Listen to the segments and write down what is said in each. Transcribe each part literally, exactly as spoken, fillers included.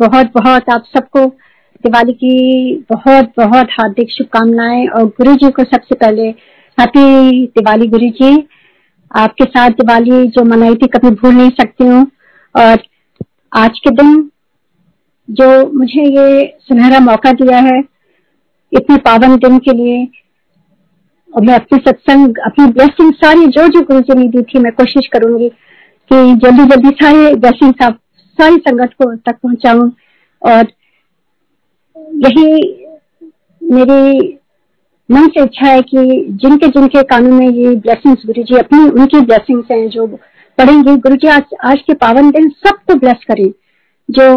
बहुत बहुत आप सबको दिवाली की बहुत बहुत हार्दिक शुभकामनाएं। और गुरु जी को सबसे पहले हैप्पी दिवाली। गुरु जी, आपके साथ दिवाली जो मनाई थी कभी भूल नहीं सकती हूँ। और आज के दिन जो मुझे ये सुनहरा मौका दिया है इतने पावन दिन के लिए, और मैं अपने सत्संग अपनी ब्लेसिंग सारी जो जो गुरु जी ने दी थी मैं कोशिश करूंगी कि जल्दी जल्दी सारे ब्लेसिंग सारी संगत को तक पहुंचाऊं। और यही मेरी मन से इच्छा है कि जिनके जिनके कानों में ये ब्लेसिंग्स गुरु जी अपनी उनकी ब्लेसिंग्स हैं जो पढ़ेंगे। गुरु जी आज आज के पावन दिन सबको ब्लेस करें। जो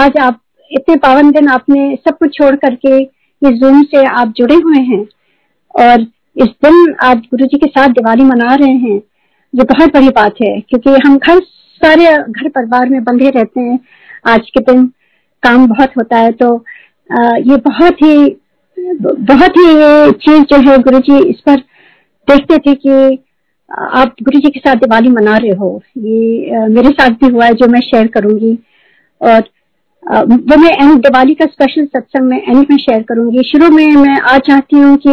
आज आप इतने पावन दिन आपने सब कुछ छोड़ करके इस जूम से आप जुड़े हुए हैं और इस दिन आज गुरु जी के साथ दिवाली मना रहे हैं, ये बहुत बड़ी बात है। क्योंकि हम घर सारे घर परिवार में बंधे रहते हैं, आज के दिन काम बहुत होता है। तो ये बहुत ही बहुत ही ये चीज जो है गुरु जी इस पर देखते थे कि आप गुरु जी के साथ दिवाली मना रहे हो। ये मेरे साथ भी हुआ है जो मैं शेयर करूंगी। और वो मैं एंड दिवाली का स्पेशल सत्संग में एंड में शेयर करूंगी। शुरू में मैं आज चाहती हूँ कि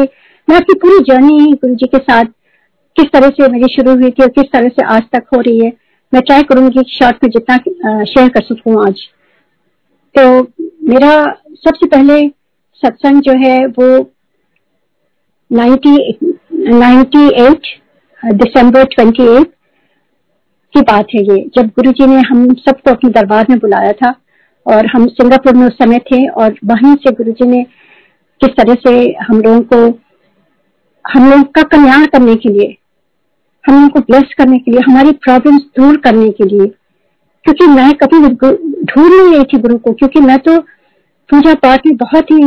मैं आपकी पूरी जर्नी गुरु जी के साथ किस तरह से मेरी शुरू हुई थी और किस तरह से आज तक हो रही है, मैं ट्राई करूंगी शॉर्ट में जितना शेयर कर सकूं आज। तो मेरा सबसे पहले सत्संग जो है वो ninety eight December twenty eight की बात है। ये जब गुरु जी ने हम सबको अपने दरबार में बुलाया था और हम सिंगापुर में उस समय थे और वहीं से गुरु जी ने किस तरह से हम लोगों को हम लोगों का कल्याण करने के लिए, हम लोगों को ब्लेस करने के लिए, हमारी प्रॉब्लम्स दूर करने के लिए। क्योंकि मैं कभी ढूंढ नहीं रही थी गुरु को, क्योंकि मैं तो पूजा पाठ में बहुत ही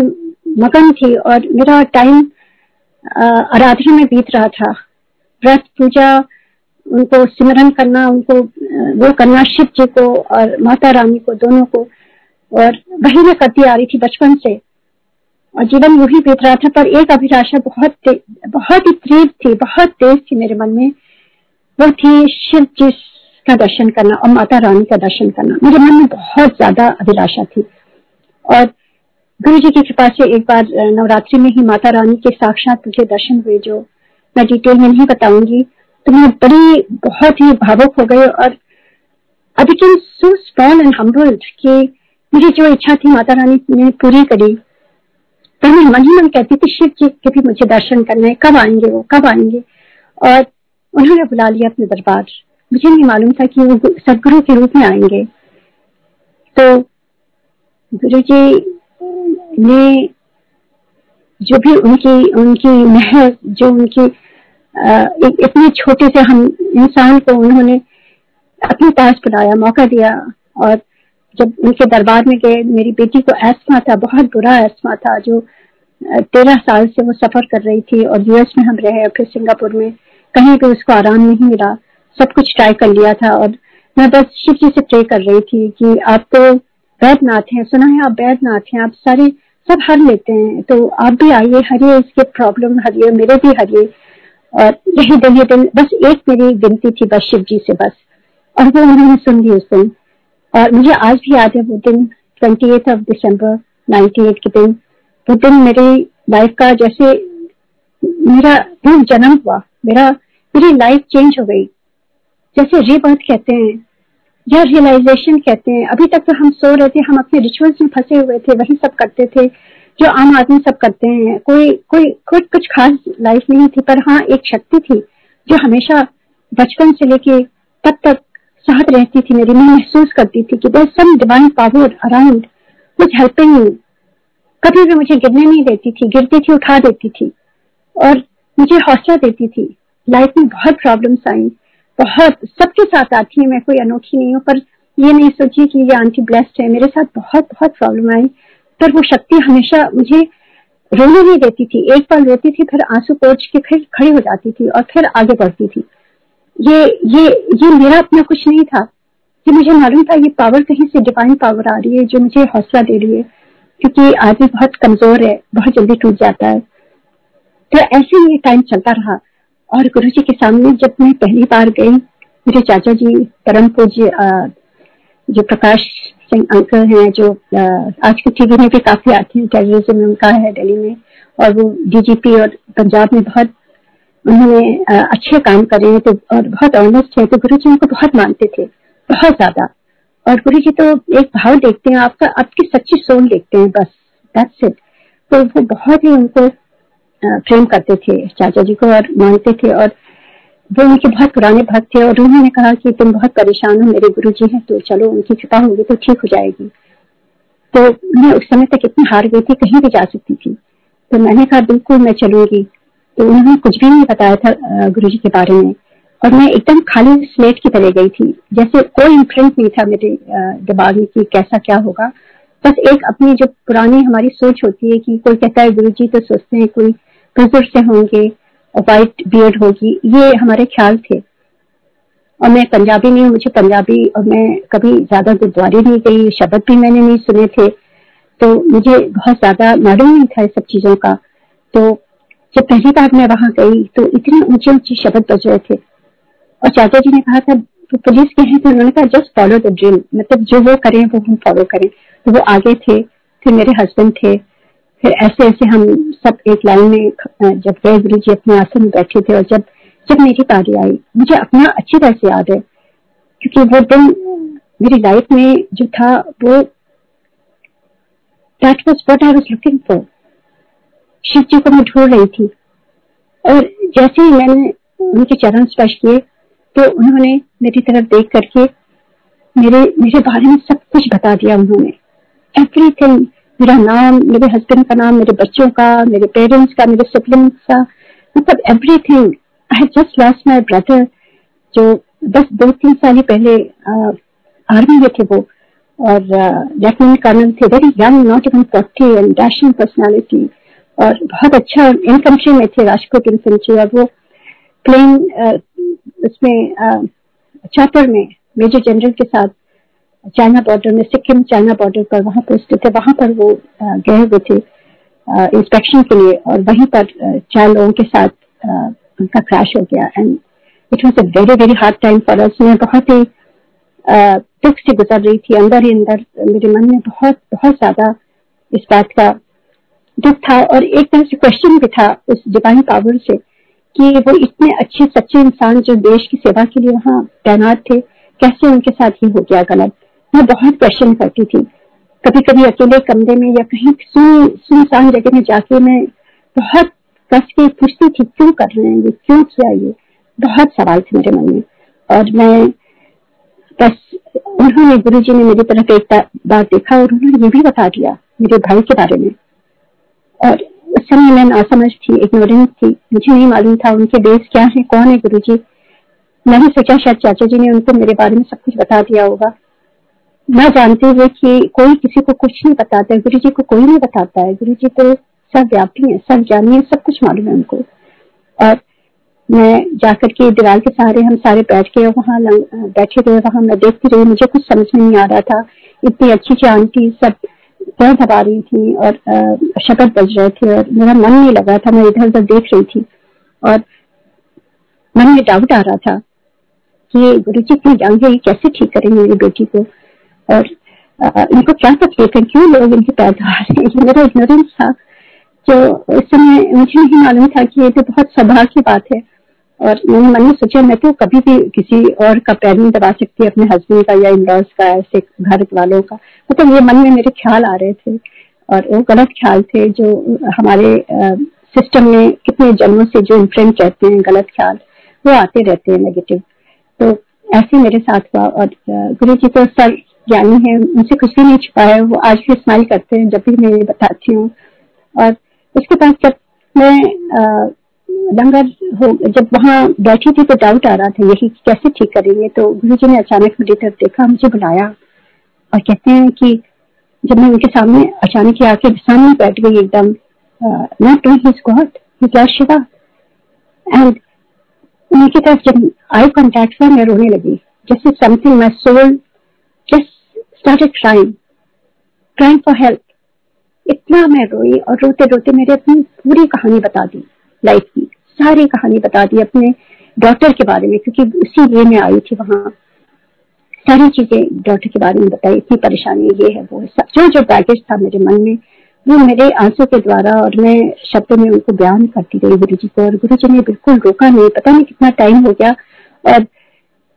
मगन थी और मेरा टाइम आराधना में बीत रहा था। व्रत, पूजा, उनको स्मरण करना, उनको वो करना, शिव जी को और माता रानी को, दोनों को, और वही मैं करती आ रही थी बचपन से और जीवन वो ही बीत रहा था। पर एक अभिलाषा बहुत बहुत ही तीव्र थी, बहुत तेज थी मेरे मन में, वो थी शिव जी का दर्शन करना और माता रानी का दर्शन करना। मेरे मन में बहुत ज्यादा अभिलाषा थी और गुरु जी की कृपा से एक बार नवरात्रि में ही माता रानी के साक्षात मुझे दर्शन हुए, जो मैं डिटेल में नहीं बताऊंगी। तो मैं बड़ी बहुत ही भावुक हो गई और I became so strong and humbled कि मुझे जो इच्छा थी माता रानी ने पूरी करी। तो मैं मन ही मन कहती थी शिव जी के भी मुझे दर्शन करना है, कब आएंगे वो, कब आएंगे। और उन्होंने बुला लिया अपने दरबार। मुझे नहीं मालूम था कि वो सदगुरु के रूप में आएंगे। तो गुरु जी ने जो भी उनकी उनकी मेहर, जो उनकी इतने छोटे से हम इंसान को उन्होंने अपने पास बुलाया, मौका दिया। और जब उनके दरबार में गए, मेरी बेटी को एस्मा था, बहुत बुरा एस्मा था, जो तेरह साल से वो सफर कर रही थी। और यूएस में हम रहे, फिर सिंगापुर में, कहीं पे उसको आराम नहीं मिला। सब कुछ ट्राई कर लिया था और मैं बस शिव जी से प्रे कर रही थी कि आप तो वैद्यनाथ हैं, सुना है आप वैद्यनाथ हैं, आप सारे सब हर लेते हैं, तो आप भी आइए, हरिए इसके प्रॉब्लम, हरिए मेरे भी, हरिए। और यही दिन ये दिन बस एक मेरी विनती थी बस शिव जी से, बस। और वो उन्होंने सुन ली उस दिन। और मुझे आज भी याद है वो दिन, twenty eighth of December ninety eight के दिन। वो दिन मेरी लाइफ का, जैसे मेरा पूर्व जन्म हुआ, मेरा मेरी लाइफ चेंज हो गई। जैसे रीबर्थ कहते हैं या रियलाइजेशन कहते हैं। अभी तक तो हम सो रहे थे, हम अपने रिचुअल्स में फंसे हुए थे, वही सब करते थे जो आम आदमी सब करते हैं। कोई कोई कुछ कुछ खास लाइफ नहीं थी, पर हाँ एक शक्ति थी जो हमेशा बचपन से लेके तब तक साथ रहती थी मेरी। मैं महसूस करती थी कि there is some divine power around which helping me. कभी भी मुझे गिरने नहीं देती थी, गिरती थी उठा देती थी और मुझे हौसला देती थी। लाइफ में बहुत प्रॉब्लम्स आई, बहुत सबके साथ आती है, मैं कोई अनोखी नहीं हूँ। पर ये नहीं सोचिए कि ये आंटी ब्लेस्ड है, मेरे साथ बहुत बहुत प्रॉब्लम आई, पर वो शक्ति हमेशा मुझे रोने नहीं देती थी। एक बार रोती थी, फिर आंसू पोंछ के फिर खड़ी हो जाती थी और फिर आगे बढ़ती थी। ये ये ये मेरा अपना कुछ नहीं था, ये मुझे मालूम था ये पावर कहीं से डिवाइन पावर आ रही है जो मुझे हौसला दे रही है। क्योंकि आदमी बहुत कमजोर है, बहुत जल्दी टूट जाता है। तो ऐसे ही टाइम चलता रहा। और गुरु जी के सामने जब मैं पहली बार गई, मेरे चाचा जी परम पूज्य जो प्रकाश सिंह अंकल हैं जो आज के टीवी में भी काफी आते हैं, टेररिज्म उनका है दिल्ली में, और वो डीजीपी और पंजाब में बहुत उन्होंने अच्छे काम करे हैं तो, और बहुत ऑनेस्ट है, तो गुरु जी उनको बहुत मानते थे, बहुत ज्यादा। और गुरु जी तो एक भाव देखते हैं आपका, आपकी सच्ची सोल देखते हैं बस, दैट्स इट। तो वो बहुत ही उनको प्रेम करते थे चाचा जी को और मानते थे, और वो उनके बहुत पुराने भक्त थे। और उन्होंने कहा कि तुम बहुत परेशान हो, मेरे गुरुजी हैं, तो चलो उनकी कृपा होगी तो ठीक हो जाएगी। तो मैं उस समय तक इतनी हार गई थी, कहीं भी जा सकती थी, तो मैंने कहा बिल्कुल मैं चलूंगी। तो उन्होंने कुछ भी नहीं बताया था गुरुजी के बारे में, और मैं एकदम खाली स्लेट की तरह गई थी, जैसे कोई इम्प्रिंट नहीं था मेरे दिमाग में कि कैसा क्या होगा। बस एक अपनी जो पुरानी हमारी सोच होती है कि कोई कहता है गुरुजी तो सोचते हैं कोई बुजुर्ग से होंगे, वाइट बियर्ड होगी, ये हमारे ख्याल थे। और मैं पंजाबी नहीं हूँ, मुझे पंजाबी, और मैं कभी ज्यादा गुरुद्वारे नहीं गई, शब्द भी मैंने नहीं सुने थे, तो मुझे बहुत ज्यादा मालूम नहीं था इस सब चीजों का। तो जब पहली बार मैं वहां गई तो इतने ऊंचे ऊंचे शब्द बज रहे थे, और चाचा जी ने कहा था तो पुलिस के हैं, तो उन्होंने कहा जस्ट फॉलो द ड्रीम, मतलब जो वो करें वो हम फॉलो करें। तो वो आगे थे, फिर मेरे हस्बैंड थे, फिर ऐसे ऐसे हम सब एक लाइन में जब गए, गुरु जी अपने आसन में बैठे थे। और जब जब मेरी बारी आई, मुझे अपना अच्छी तरह से याद है, क्योंकि वो दिन मेरी लाइफ में जो था वो that was what I was looking for. Shiv ji को मैं ढूंढ रही थी, और जैसे ही मैंने उनके चरण स्पर्श किए तो उन्होंने मेरी तरफ देख करके मेरे मेरे बारे में सब कुछ बता दिया उन्होंने, एवरीथिंग, मेरा नाम, मेरे हस्बैंड का नाम, मेरे बच्चों का, मेरे पेरेंट्स का, मेरे सिबलिंग्स का, मतलब everything. I have just lost my brother जो बस दो तीन साल ही पहले आर्मी में थे, वो और लेफ्टिनेंट कर्नल थे, very young, not even forty, and dashing personality और बहुत अच्छा। इनकंट्री में थे, राजकोट इनकंट्री, और वो प्लेन उसमें चॉपर में मेजर जनरल के साथ चाइना बॉर्डर में, सिक्किम चाइना बॉर्डर पर वहां पोस्टेड थे, वहां पर वो गए हुए थे इंस्पेक्शन के लिए, और वहीं पर चार लोगों के साथ उनका क्रैश हो गया। And it was a very very hard time for us. मैं बहुत ही दुख से गुजर रही थी, अंदर ही अंदर मेरे मन में बहुत बहुत ज्यादा इस बात का दुख था, और एक तरह से क्वेश्चन भी था उस डिवाइन पावर से कि वो इतने अच्छे सच्चे इंसान जो देश की सेवा के लिए वहाँ तैनात थे, कैसे उनके साथ ही हो गया गलत। मैं बहुत क्वेश्चन करती थी, कभी कभी अकेले कमरे में या कहीं सुनसान जगह में जाके मैं बहुत कस के पूछती थी क्यों कर रहे हैं ये, क्यों किया ये, बहुत सवाल थे मेरे मन में। और मैं बस उन्होंने, गुरु जी ने मेरी तरफ एक बार देखा और उन्होंने ये भी बता दिया मेरे भाई के बारे में। और उस समय मैं नासमझ थी, इग्नोरेंट थी, मुझे नहीं मालूम था उनके बेस क्या है, कौन है गुरु जी। मैंने सोचा शायद चाचा जी ने उनको मेरे बारे में सब कुछ बता दिया होगा, ना जानते हुए कि कोई किसी को कुछ नहीं बताता है, गुरु जी को कोई नहीं बताता है, गुरु जी तो सर्वव्यापी है, सर्वज्ञानी है, सब कुछ मालूम है उनको। और मैं जाकर के दीवार के सहारे हम सारे बैठ के वहाँ बैठे गए, वहाँ मैं देखती रही, मुझे कुछ समझ में नहीं आ रहा था। इतनी अच्छी अच्छी आंटी सब पैर दबा रही थी और शब्द बज रहे थे, और मेरा मन नहीं लग रहा था, मैं इधर उधर देख रही थी और मन में डाउट आ रहा था कि गुरु जी इतनी यंग है, ये कैसे ठीक करेंगे मेरी बेटी को, और आ, इनको क्या तकलीफ है, क्यों लोग इनके पैर दबा रहे हैं। मेरा इग्नोरेंस था जो इस समय मुझे नहीं मालूम था कि ये तो बहुत सौभाग्य की बात है। और मैंने मन में सोचा मैं तो कभी भी किसी और का पैर नहीं दबा सकती, अपने हस्बैंड का या इन-लॉज का, ऐसे घर वालों का, मतलब तो ये मन में मेरे ख्याल आ रहे थे, और वो गलत ख्याल थे जो हमारे आ, सिस्टम में कितने जन्मों से जो इम्प्रिंट रहते हैं, गलत ख्याल वो आते रहते हैं, नेगेटिव। तो ऐसे मेरे साथ हुआ। और गुरु जी तो सर ज्ञानी है, उनसे कुछ भी नहीं छुपा है, वो आज भी स्माइल करते हैं जब भी मैं ये बताती हूँ। और उसके बाद जब मैं लंगर हो, जब वहाँ बैठी थी तो डाउट आ रहा था यही कैसे ठीक करेंगे, तो गुरु जी ने अचानक मुझे तरफ देखा, मुझे बुलाया, और कहते हैं कि जब मैं उनके सामने अचानक ही आके सामने बैठ गई एकदम, not to his God, his lord Shiva. And उनके पास जब आई कॉन्टेक्ट हुआ मैं रोने लगी, जैसे something, my soul just started crying, crying for help, इतना मैं रोई। और रोते रोते मेरे अपनी पूरी कहानी बता दी, लाइफ की सारी कहानी बता दी, अपने डॉक्टर के बारे में, क्योंकि उसी वे में आई थी वहाँ। सारी चीजें डॉक्टर के बारे में बताई, इतनी परेशानी ये है वो है, सब जो जो पैकेज था मेरे मन में वो मेरे आंसू के द्वारा और मैं शब्दों में उनको बयान करती गई गुरु जी को, और गुरु जी ने बिल्कुल रोका नहीं। पता नहीं कितना टाइम हो गया और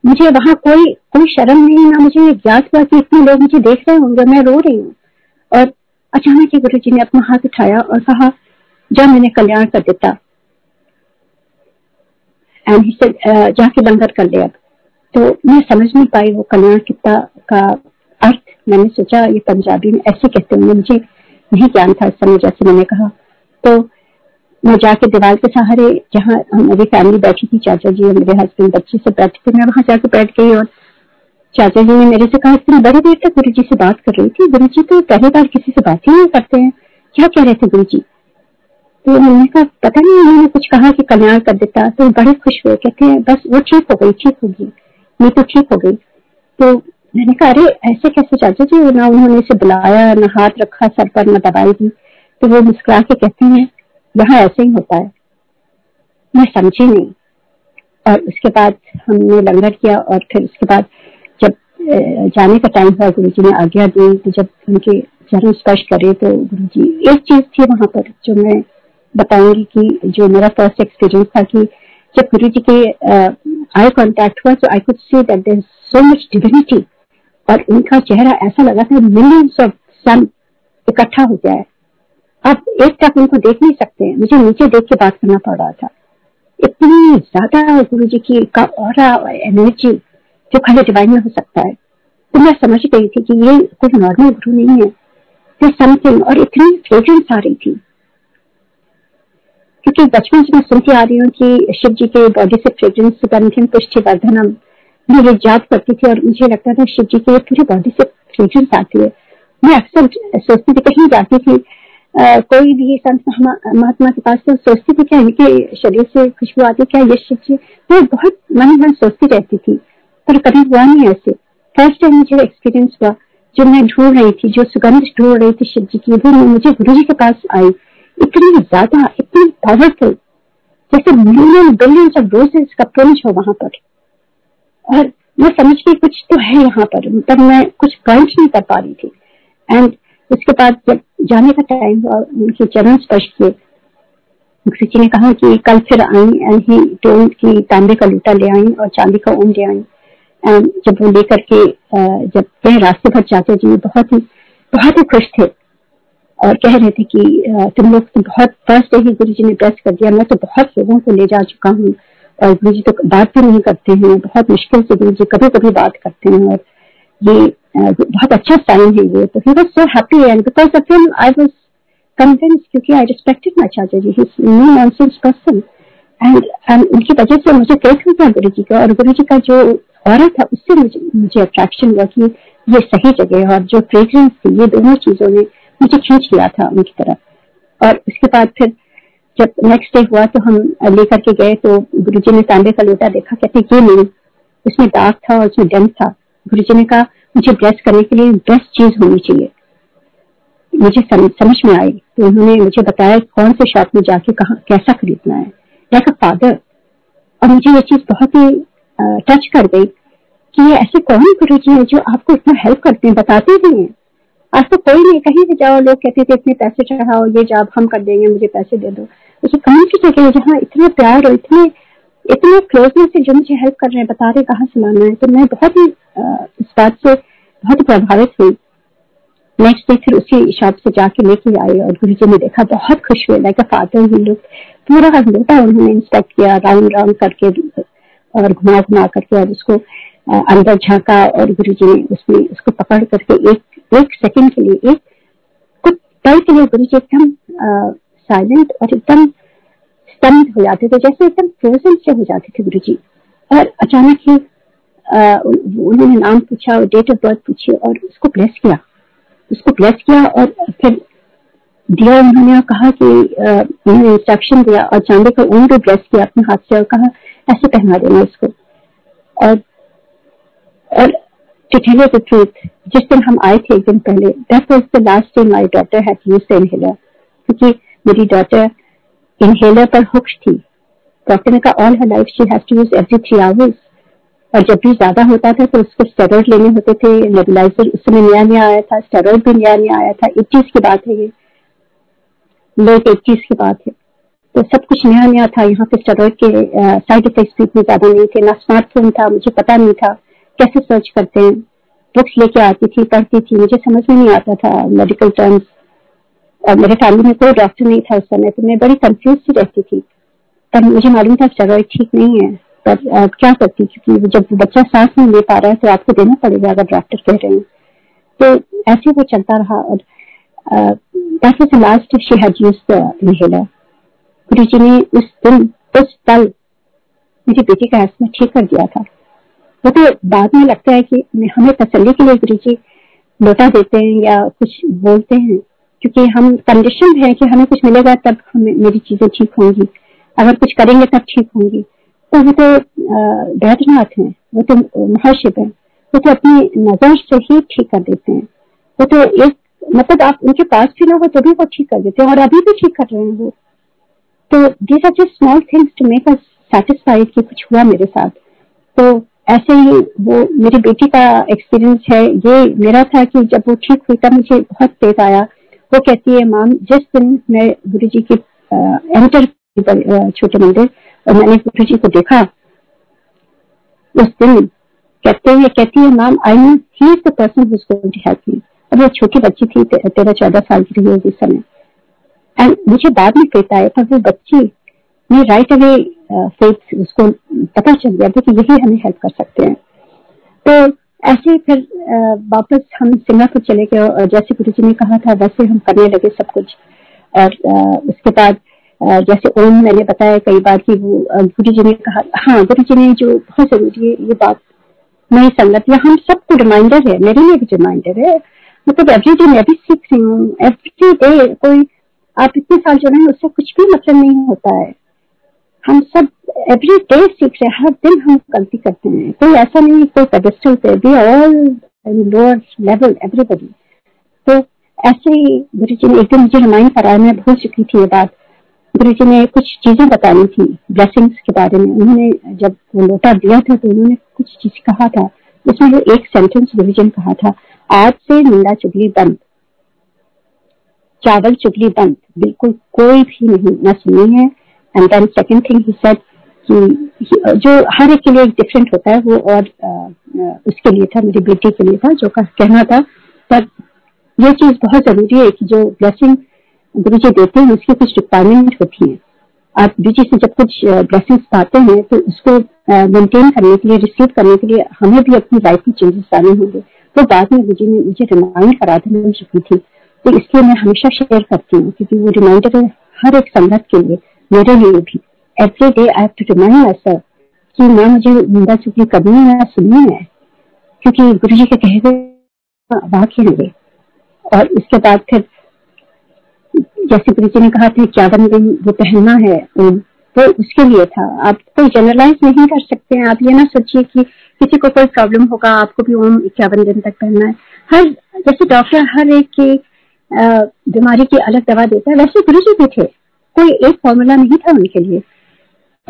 मुझे वहाँ कोई कोई शर्म नहीं, ना मुझे ज्ञात हुआ कि इतने लोग मुझे देख रहे होंगे, मैं रो रही हूँ। और अचानक ही गुरु जी ने अपना हाथ उठाया और कहा, जा मैंने कल्याण कर देता, एंड ही सेड जाके लंगर कर ले अब। तो मैं समझ नहीं पाई वो कल्याण कितना का अर्थ, मैंने सोचा ये पंजाबी में ऐसे कहते होंगे, मुझे नहीं ज्ञान था इस समय जैसे मैंने कहा। तो मैं जाके दीवार के सहारे जहाँ मेरी फैमिली बैठी थी, चाचा जी और मेरे हस्बैंड बच्चे सब बैठे थे, मैं वहां जाके बैठ गई और चाचा जी ने मेरे से कहा, इतनी बड़ी देर तक गुरु जी से बात कर रही थी, गुरु जी तो पहली बार किसी से बात ही नहीं करते हैं, क्या कह रहे थे गुरु जी? तो मैंने कहा पता नहीं उन्होंने कुछ कहा कि कल्याण कर देता। तो बड़े खुश हुए, कहते हैं बस वो ठीक हो गई, ठीक होगी, मैं तो ठीक हो गई। तो मैंने कहा अरे ऐसे कैसे चाचा जी, ना उन्होंने इसे बुलाया, ना हाथ रखा सर पर, ना दवाई दी। तो वो मुस्कुरा के कहते हैं यहाँ ऐसे ही होता है। मैं समझी नहीं। और उसके बाद हमने लंगर किया और फिर उसके बाद जब जाने का टाइम हुआ, गुरु जी ने आज्ञा दी। तो जब उनके चरण स्पर्श करे तो गुरु जी, एक चीज थी वहां पर जो मैं बताऊंगी कि जो मेरा फर्स्ट एक्सपीरियंस था कि जब गुरु जी के आई कांटेक्ट हुआ तो I could see that there is so much divinity, और उनका चेहरा ऐसा लगा था मिलियंस ऑफ सन इकट्ठा हो गया है, आप एक तक उनको देख नहीं सकते हैं। मुझे नीचे देख के बात करना पड़ रहा था, इतनी ज्यादा गुरु जी की का ऑरा और एनर्जी जो खाली डिवाइन में हो सकता है। तो मैं समझ गई थी कि ये कोई नॉर्मल गुरु नहीं है, देयर समथिंग। और इतनी फ्रेग्रेंस आ रही थी, क्योंकि बचपन से मैं सुनती आ रही हूँ कि शिव जी के बॉडी से फ्रेग्रेंस सुगंधिम पुष्टि वर्धनम, मैं ये याद करती थी और मुझे लगता था शिव जी के पूरी बॉडी से फ्रेग्रेंस आती है। मैं अक्सर सोचती थी, कहीं जाती थी आ, कोई भी संत महात्मा के पास, तो सोचती थी क्या इनके शरीर से खुशबू आती, क्या ये शिव जी? मैं बहुत मन मन सोचती रहती थी, पर कभी हुआ नहीं ऐसे। फर्स्ट टाइम मुझे एक्सपीरियंस हुआ, जो मैं ढूंढ रही थी, जो सुगंध ढूंढ रही थी शिव जी की, वो मुझे गुरु जी के पास आई। इतनी ज्यादा, इतनी पावरफुल, जैसे मिलियन बिलियंस ऑफ रोजेस का पुंज हो वहां पर। और मैं समझ गई कुछ तो है यहाँ पर, पर मैं कुछ पॉइंट नहीं कर पा रही थी। एंड उसके बाद जब जाने का टाइम हुआ, उनके चरण स्पर्श किए, गुरु जी ने कहा कि कल फिर आई, एंड ही टोल्ड कि तांबे का लूटा ले आई और चांदी का ओम ले आई। एंड जब वो लेकर के जब वह रास्ते पर जाते जी बहुत ही बहुत ही खुश थे और कह रहे थे कि तुम लोग तो बहुत फर्स्ट ही गुरु जी ने ब्लेस कर दिया, मैं तो बहुत लोगों को ले जा चुका हूँ और गुरु जी तो बात भी नहीं करते हैं, बहुत मुश्किल से गुरु जी कभी कभी बात करते हैं और ये बहुत अच्छा साइन है ये। तो he was so happy, and because of him I was convinced, क्योंकि आई रिस्पेक्टेड माय चाचा जी, he is no nonsense person, and उनकी वजह से मुझे क्रेज हो गया गुरु जी का, और गुरु जी का जो ऑरा था उससे मुझे मुझे अट्रैक्शन हुआ कि ये सही जगह है, और जो फ्रेग्रेंस थी, ये दोनों चीजों ने मुझे खींच लिया था उनकी तरफ। और उसके बाद फिर जब नेक्स्ट डे हुआ तो हम लेकर के गए, तो गुरुजी ने तांबे का लोटा देखा, कहते ये नहीं, उसमें दाग था और उसमें डंस था। गुरुजी ने कहा मुझे ब्लेस करने के लिए बेस्ट चीज होनी चाहिए, मुझे समझ, समझ में आई। तो उन्होंने मुझे बताया कौन से शॉप में जाके कहा कैसा खरीदना है, लाइक अ फादर। और मुझे ये चीज बहुत ही टच कर गई कि ये ऐसे कौन गुरुजी है जो आपको इतना हेल्प करते हैं, बताते भी हैं। आज तो कोई नहीं, कहीं भी जाओ लोग कहते थे इतने पैसे चढ़ाओ, ये जॉब हम कर देंगे, मुझे पैसे दे दो। उसे कौन सी जगह जहाँ इतने प्यार और इतने इतने क्लोजनेस से जो मुझे हेल्प कर रहे हैं, बता रहे कहाँ से लाना है। तो मैं बहुत ही इस बात से बहुत ही प्रभावित हुई। नेक्स्ट डे फिर उसी शॉप से जाके लेके आए और गुरु जी ने देखा, बहुत खुश हुए, like a father he look. पूरा लोटा उन्होंने इंस्पेक्ट किया, राउंड राउंड करके और घुमा घुमा करके, और उसको अंदर झांका और गुरु जी ने उसमें उसको पकड़ करके एक एक सेकंड के लिए, एक कुछ पल के लिए गुरु जी एकदम साइलेंट और एकदम स्तब्ध हो जाते थे, जैसे एकदम फ्रोजन से हो जाते थे गुरु जी। और अचानक ही उन्होंने नाम पूछा और डेट ऑफ बर्थ पूछी और उसको ब्लेस किया, उसको ब्लेस किया और फिर दिया उन्होंने, कहा कि उन्होंने इंस्ट्रक्शन दिया और चांदी का ओम भी ब्लेस किया अपने हाथ से और कहा ऐसे पहना देना इसको। और और to tell you the truth, जिस दिन हम आए थे एक दिन पहले, that was the last time my daughter had used the inhaler, क्योंकि मेरी डॉटर इनहेलर पर हुक्ड थी। डॉक्टर ने कहा all her life she has to use every three hours, और जब भी ज्यादा होता था तो उसको स्टेरॉइड लेने होते थे, नेबुलाइजर उस समय नया नया आया था, स्टेरॉइड भी नया नया आया था, एटीज की बात है ये, लेट एटीज की बात है, तो सब कुछ नया नया था। यहाँ पे स्टेरॉइड के साइड इफेक्ट्स भी इतने ज्यादा नहीं थे, ना स्मार्टफोन था, मुझे पता नहीं था कैसे सर्च करते हैं, बुक्स लेके आती थी, पढ़ती थी, मुझे समझ में नहीं आता था मेडिकल टर्म्स, और मेरे फैमिली में कोई डॉक्टर नहीं था उस समय, तो मैं बड़ी कंफ्यूज सी रहती थी। पर मुझे मालूम था स्टेरॉइड ठीक नहीं है, पर आप क्या करती, क्योंकि जब बच्चा सांस नहीं ले पा रहा है तो आपको देना पड़ेगा अगर डॉक्टर कह रहे हैं। तो ऐसे वो चलता रहा और that was the last she had used the inhaler. Guruji ने उस दिन उस पल मेरी बेटी का एस्मा ठीक कर दिया था। वो तो बाद में लगता है कि हमें तसल्ली के लिए गुरुजी लौटा देते हैं या कुछ बोलते हैं, क्योंकि हम कंडीशन है कि हमें कुछ मिलेगा तब मेरी चीजें ठीक होंगी, अगर कुछ करेंगे तब ठीक होंगी। तो वो तो वैद्यनाथ हैं, वो तो महर्षिप हैं, वो तो अपनी नजर से ही ठीक कर देते हैं, वो तो एक मतलब आप उनके पास भी ना हो तो भी वो ठीक कर देते हैं, और अभी भी ठीक कर रहे हैं वो। तो these are just small things to make us satisfied कि कुछ हुआ मेरे साथ। तो ऐसे ही वो मेरी बेटी का एक्सपीरियंस है, ये मेरा था कि जब वो ठीक हुई तब मुझे बहुत तेज आया। वो कहती है, मैम जिस दिन मैं गुरु जी की एंटर छोटे मंदिर और मैंने गुरु जी को देखा उस दिन, कहते हैं कहती है ma'am I know he is the person who is going to help me. और वो छोटी बच्ची थी, तेरह चौदह साल की रही होगी समय, एंड मुझे बाद में फेथ आया, पर वो बच्ची ने राइट अवे फेथ उसको पता चल गया था कि यही हमें हेल्प कर सकते हैं। तो ऐसे फिर वापस हम सिंगापुर चले गए और जैसे गुरु जी ने कहा था वैसे हम करने लगे सब कुछ। और उसके बाद जैसे ओम मैंने बताया कई बार कि वो गुरु जी ने कहा, हाँ गुरु जी ने जो बहुत जरूरी है ये बात, नई संगत या हम सबको रिमाइंडर है, मेरे लिए भी रिमाइंडर है, मतलब एवरी डे मैं भी सीख रही हूँ, एवरी डे कोई आप इतने साल जो है उससे कुछ भी मतलब नहीं होता है, हम सब एवरी डे सीख रहे हैं, हर दिन हम गलती करते हैं, कोई ऐसा नहीं कोई पेडेस्टल पे भी ऑल लोअर लेवल एवरीबडी। तो ऐसे ही गुरु जी ने एक दिन मुझे रिमाइंड कराया, मैं भूल चुकी थी ये बात, गुरु जी ने कुछ चीजें बतानी थी ब्लेसिंग्स के बारे में, उन्होंने जब वो लोटा दिया था तो उन्होंने कुछ चीज कहा था, उसमें वो एक सेंटेंस गुरु जी ने कहा था, आज से निंदा चुगली बंद, चावल चुगली बंद, बिल्कुल कोई भी नहीं ना सुनी है। And then second thing he said कि जो हर एक के लिए एक डिफरेंट होता है वो, और आ, आ, उसके लिए था मेरी बेटी के लिए था जो कहना था, पर यह चीज बहुत जरूरी है कि जो ब्लेसिंग गुरु जी देते हैं उसकी कुछ रिक्वायरमेंट होती है, आप गुरु जी से जब कुछ ब्लेसिंग्स पाते हैं तो उसको मेंटेन करने के लिए, रिसीव करने के लिए हमें भी अपनी लाइफ में चेंजेस लाने होंगे। तो बाद में गुरु जी ने मुझे रिमाइंड करा था, मैं चुकी थी, तो इसलिए मैं हमेशा शेयर करती हूँ क्योंकि वो रिमाइंडर है हर एक संगत के लिए, मेरे लिए भी। Every day I have to remind myself कि मैं मुझे निंदा चुगली करनी है या सुननी है, क्योंकि गुरु जी के कहे हुए वाक्य हैं। और इसके बाद फिर जैसे गुरु जी ने कहा था क्या बन गई वो पहनना है, वो उसके लिए था, आप कोई जनरलाइज नहीं कर सकते हैं, आप ये ना सोचिए कि किसी को कोई प्रॉब्लम होगा आपको भी ओम इक्यावन दिन तक पहनना है। हर जैसे डॉक्टर हर एक की बीमारी की अलग दवा देता है, वैसे गुरु जी भी थे, कोई एक फॉर्मूला नहीं था उनके लिए।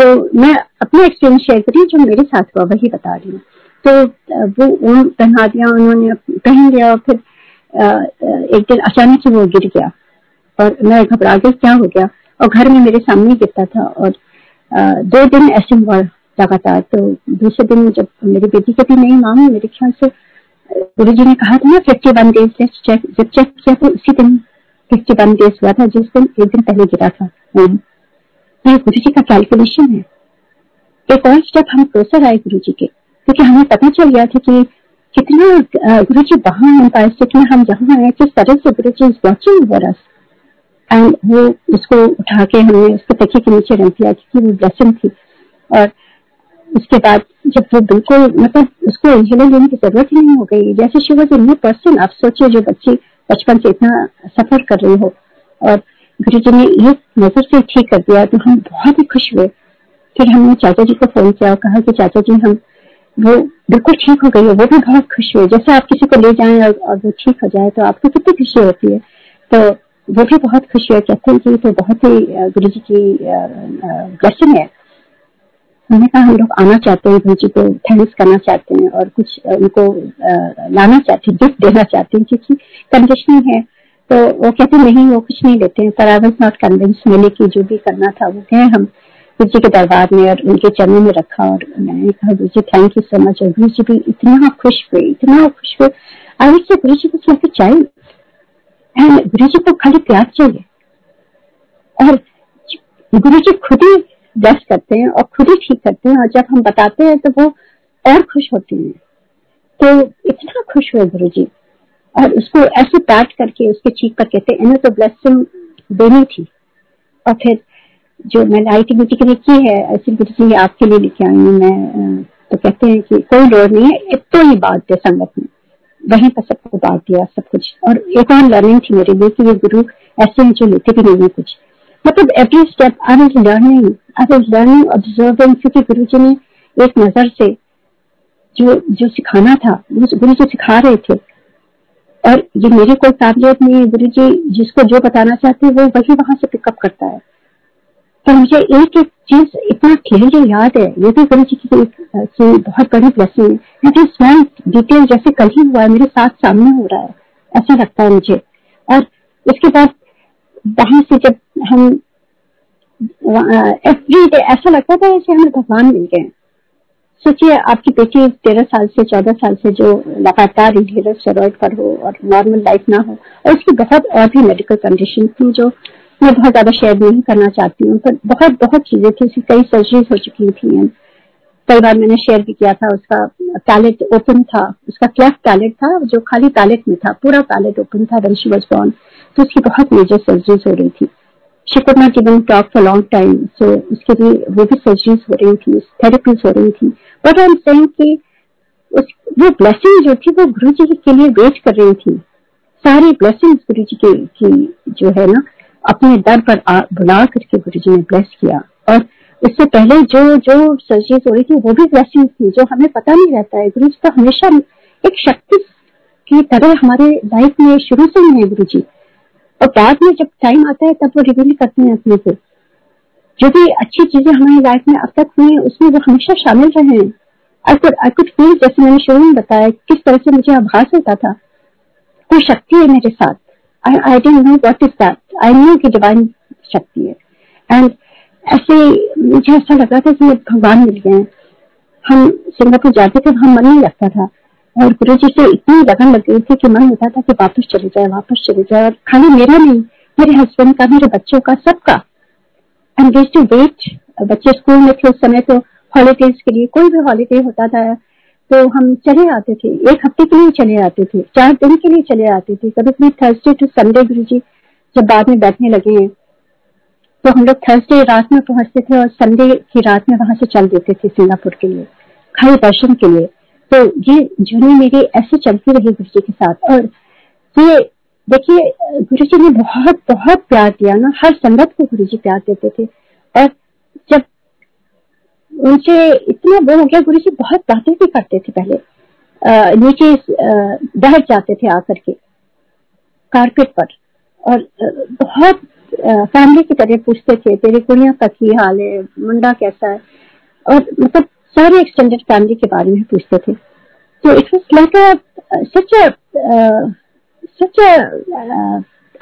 तो मैं अपना एक्सपीरियंस शेयर करी जो मेरे साथ हुआ वही बता रही हूँ। तो वो ओम पहना दिया उन्होंने, पहन दिया, और फिर एक दिन अचानक से वो गिर गया और मैं घबरा गई क्या हो गया, और घर में मेरे सामने गिरता था। और आ, दो दिन ऐसे हुआ लगातार। तो दूसरे दिन जब मेरी बेटी के भी नहीं मामी, मेरे ख्याल से गुरु जी ने कहा था ना इक्यावन डेज चेक, जब चेक किया तो उसी दिन इक्यावन डेज हुआ था जिस दिन एक दिन पहले गिरा था। तो ये गुरु जी का कैलकुलेशन है। एक और स्टेप हम क्लोजर आए गुरु जी के, क्योंकि तो हमें पता चल गया था कि कितना गुरु जी वहां है, कितना हम जहाँ हैं, किस तरह से Guru ji is watching over us. And वो उसको उठा के हमने उसके तकिए के नीचे रख दिया क्योंकि वो ब्लेसिंग थी। और उसके बाद जब वो बिल्कुल मतलब उसको इनहेलर लेने की जरूरत ही नहीं हो गई, जैसे she was a new person. आप सोचिए जो बच्ची बचपन से इतना सफर कर रही हो, और गुरु जी ने ये नजर से ठीक कर दिया तो हम बहुत ही खुश हुए। फिर हमने चाचा जी को फोन किया और कहा कि चाचा जी हम वो बिल्कुल ठीक हो गई है, वो भी बहुत खुश हुए। जैसे आप किसी को ले जाएं और वो ठीक हो जाए तो आपको कितनी खुशी होती है। तो वो भी बहुत खुश हुआ, कहते हैं कि तो बहुत ही गुरु जी की ब्लेसिंग है। उन्होंने कहा हम लोग आना चाहते हैं, गुरु जी को थैंक्स करना चाहते हैं और कुछ उनको लाना चाहते हैं, गिफ्ट देना चाहते हैं क्योंकि कंडीशनिंग है। तो वो कहते नहीं, वो कुछ नहीं देते हैं। पर आई वाज नॉट कन्विंस, मैंने कि जो भी करना था वो गए हम गुरु जी के दरबार में और उनके चरणों में रखा और मैंने कहा Guru ji thank you so much. और गुरु जी भी इतना खुश हुए, इतना खुश हुए। आई वाज से गुरु जी को क्या चाहिए, एंड गुरु जी को खाली प्यार चाहिए और गुरु जी खुद ही ब्लेस करते हैं और खुद ही ठीक करते हैं। और जब हम बताते हैं तो वो और खुश होते हैं। तो इतना खुश हुए गुरु जी और उसको ऐसे पैट करके उसके चीक पर कहते हैं, इन्हें तो ब्लेसिंग देनी थी। और फिर जो मैंने आई टी ब्यूटी के लिए की है, ऐसी गुरु जी आपके लिए लिखे आई हूँ मैं, तो कहते हैं कि कोई लोड नहीं है, इतना ही बात दे संगत में, वहीं पर सबको बांट दिया सब कुछ। और एक और लर्निंग थी मेरे लिए कि ये गुरु ऐसे हैं जो लेते भी नहीं है कुछ, मतलब every step I was learning, I was learning observing, क्योंकि गुरु जी ने एक नजर से जो जो सिखाना था गुरु जी सिखा रहे थे। और ये मेरी कोई काबिलियत नहीं है, गुरु जी जिसको जो बताना चाहते हैं वो वही वहां से पिकअप करता है। तो मुझे एक एक चीज इतना क्लियरली याद है, ये भी गुरु जी की बहुत बड़ी ब्लेसिंग है। एवरी स्मॉल डिटेल जैसे कल ही हुआ है मेरे साथ, सामने हो रहा है ऐसा लगता है मुझे। और उसके बाद वहां से जब हम एवरी डे ऐसा लगता था जैसे हमें भगवान मिल गए। सोचिए आपकी बेटी तेरह साल से चौदह साल से जो लगातार इंटेरल स्टेरॉइड पर हो और नॉर्मल लाइफ ना हो, और उसकी बहुत और भी मेडिकल कंडीशन थी जो मैं बहुत ज्यादा शेयर नहीं करना चाहती हूँ, पर बहुत बहुत चीजें थी उसकी, कई सर्जरीज हो चुकी थी। कई बार मैंने शेयर भी किया था, उसका पैलेट ओपन था, उसका क्लेफ्ट पैलेट था जो खाली पैलेट में था, पूरा पैलेट ओपन था व्हेन शी वाज बॉर्न। तो उसकी बहुत मेजर सर्जरीज हो रही थी, she could not even talk for long time, so उसके भी वो भी सर्जरीज हो रही थी, थेरेपीज हो रही थी। बट आई एम सेइंग कि उस वो ब्लेसिंग जो थी वो गुरु जी के लिए वेट कर रही थी। सारी ब्लेसिंग गुरु जी के की जो है ना अपने दर पर आ, बुला करके गुरु जी ने ब्लेस किया। और उससे पहले जो जो सर्जरीज हो रही थी वो भी ब्लेसिंग थी जो हमें पता नहीं रहता है। गुरु जी तो हमेशा एक शक्ति की तरह हमारे लाइफ में शुरू से ही है गुरु जी, और बाद में जब टाइम आता है तब वो रिवील करते हैं अपने को। जो भी अच्छी चीजें हमारी लाइफ में अब तक हुई है उसमें वो हमेशा शामिल रहे हैं। I could I could feel, जैसे मैंने शुरू में बताया किस तरह से मुझे आभास होता था कोई शक्ति है मेरे साथ। I I didn't know what is that, I knew कि डिवाइन शक्ति है। एंड ऐसे मुझे ऐसा लग रहा था कि भगवान मिल गए हैं। हम सिंगापुर जाते थे वहां मन नहीं लगता था, और गुरु जी से इतनी लगन लग गई थी कि मन होता था कि वापस चले जाए वापस चले जाए। और खाली मेरा नहीं, मेरे हस्बैंड का, मेरे बच्चों का, सबका। एंड वी टू वेट, बच्चे स्कूल में थे उस समय, तो हॉलीडेज के लिए कोई भी हॉलीडे होता था तो हम चले आते थे, एक हफ्ते के लिए चले आते थे, चार दिन के लिए चले आते थे, कभी कभी थर्सडे टू संडे। गुरु जी जब बाद में बैठने लगे हैं तो हम लोग थर्सडे रात में पहुंचते थे और संडे की रात में वहां से चल देते थे सिंगापुर के लिए, खाली दर्शन के लिए। तो ये जर्नी मेरी ऐसे चलती रही गुरु जी के साथ। और ये देखिए गुरु जी ने बहुत बहुत प्यार दिया ना, हर संगत को गुरु जी प्यार देते थे। और जब उनसे इतना वो हो गया, गुरु जी बहुत बातें भी करते थे। पहले आ, नीचे बैठ जाते थे आकर के कारपेट पर और बहुत फैमिली की तरह पूछते थे तेरी कुड़िया का की हाल है, मुंडा कैसा है, और मतलब सारे एक्सटेंडेड फैमिली के बारे में पूछते थे। तो it was like a such a such a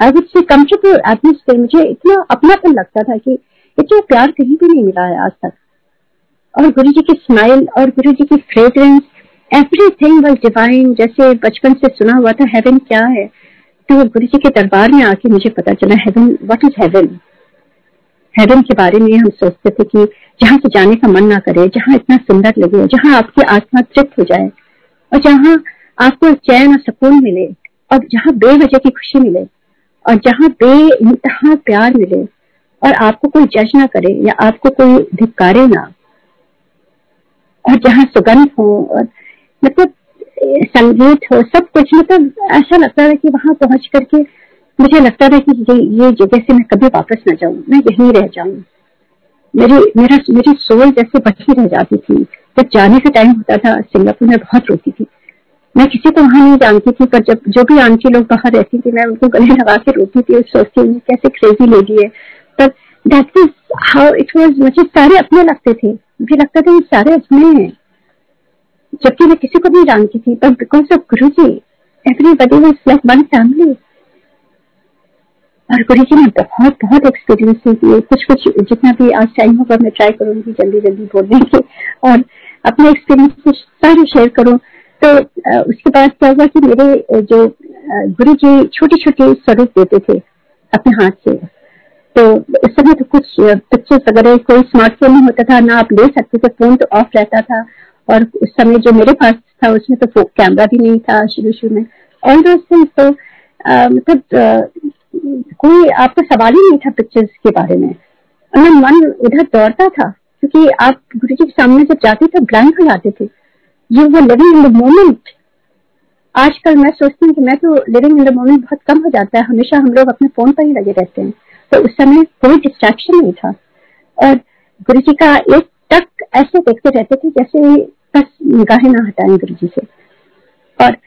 I would say comfortable atmosphere. मुझे इतना अपनापन लगता था कि इतना प्यार कहीं भी नहीं मिला है आज तक। और गुरु जी की स्माइल और गुरु जी की फ्रेग्रेंस, एवरीथिंग वाज डिवाइन। जैसे बचपन से सुना हुआ था हेवन क्या है, तो गुरु जी के दरबार में आके मुझे पता चला heaven, what is heaven. Heaven के बारे में हम सोचते थे कि जहाँ से जाने का मन ना करे, जहाँ इतना सुंदर लगे, जहाँ आपकी आत्मा तृप्त हो जाए और जहाँ आपको चैन और सुकून मिले और जहाँ बेवजह की खुशी मिले और जहाँ बेइंतहा प्यार मिले और आपको कोई जज ना करे या आपको कोई धिक्कारे ना, और जहाँ सुगंध हो और मतलब संगीत हो, सब कुछ। मतलब ऐसा लगता था कि वहां पहुंच करके मुझे लगता था कि ये ये जगह से मैं कभी वापस ना जाऊं, मैं यहीं रह जाऊं। मेरी मेरा मेरी सोल जैसे बची रह जाती थी। जब जाने का टाइम होता था सिंगापुर में बहुत रोती थी, मैं किसी को वहां नहीं जानती थी, पर जब जो भी आंटी लोग बाहर रहती थी मैं उनको गले लगा के रोती थी, सोचती हूँ कैसे क्रेजी लेडी है। पर that is how it was. मुझे सारे अपने लगते थे, मुझे लगता था ये सारे उसमें हैं, जबकि मैं किसी को नहीं जानती थी, पर because of Guru ji everybody was like one family. और गुरु जी ने बहुत बहुत एक्सपीरियंस दिए, कुछ कुछ जितना भी आज टाइम होगा मैं ट्राई करूंगी जल्दी जल्दी बोलने की और अपने एक्सपीरियंस सारे शेयर करूं। तो उसके बाद क्या हुआ कि मेरे जो गुरु जी छोटे छोटे स्वरूप देते थे अपने हाथ से, तो उस समय तो कुछ पिक्चर्स वगैरह कोई स्मार्टफोन नहीं होता था, ना आप ले सकते थे, फोन तो ऑफ रहता था, और उस समय जो मेरे पास था उसमें तो कैमरा भी नहीं था शुरू शुरू में। और तो मतलब कोई आपका सवाल ही नहीं था पिक्चर्स के बारे में, और मन उधर दौड़ता था क्योंकि आप गुरु जी के सामने जब जाते थे ब्लैंक हो जाते थे, you were living in the moment. आजकल मैं सोचती हूँ कि मैं तो लिविंग इन द मोमेंट बहुत कम हो जाता है, हमेशा हम लोग अपने फोन पर ही लगे रहते हैं, तो उस समय कोई डिस्ट्रैक्शन नहीं था और गुरु जी का एक तक ऐसे देखते रहते थे जैसे बस निगाहें ना हटाएं गुरु जी से। और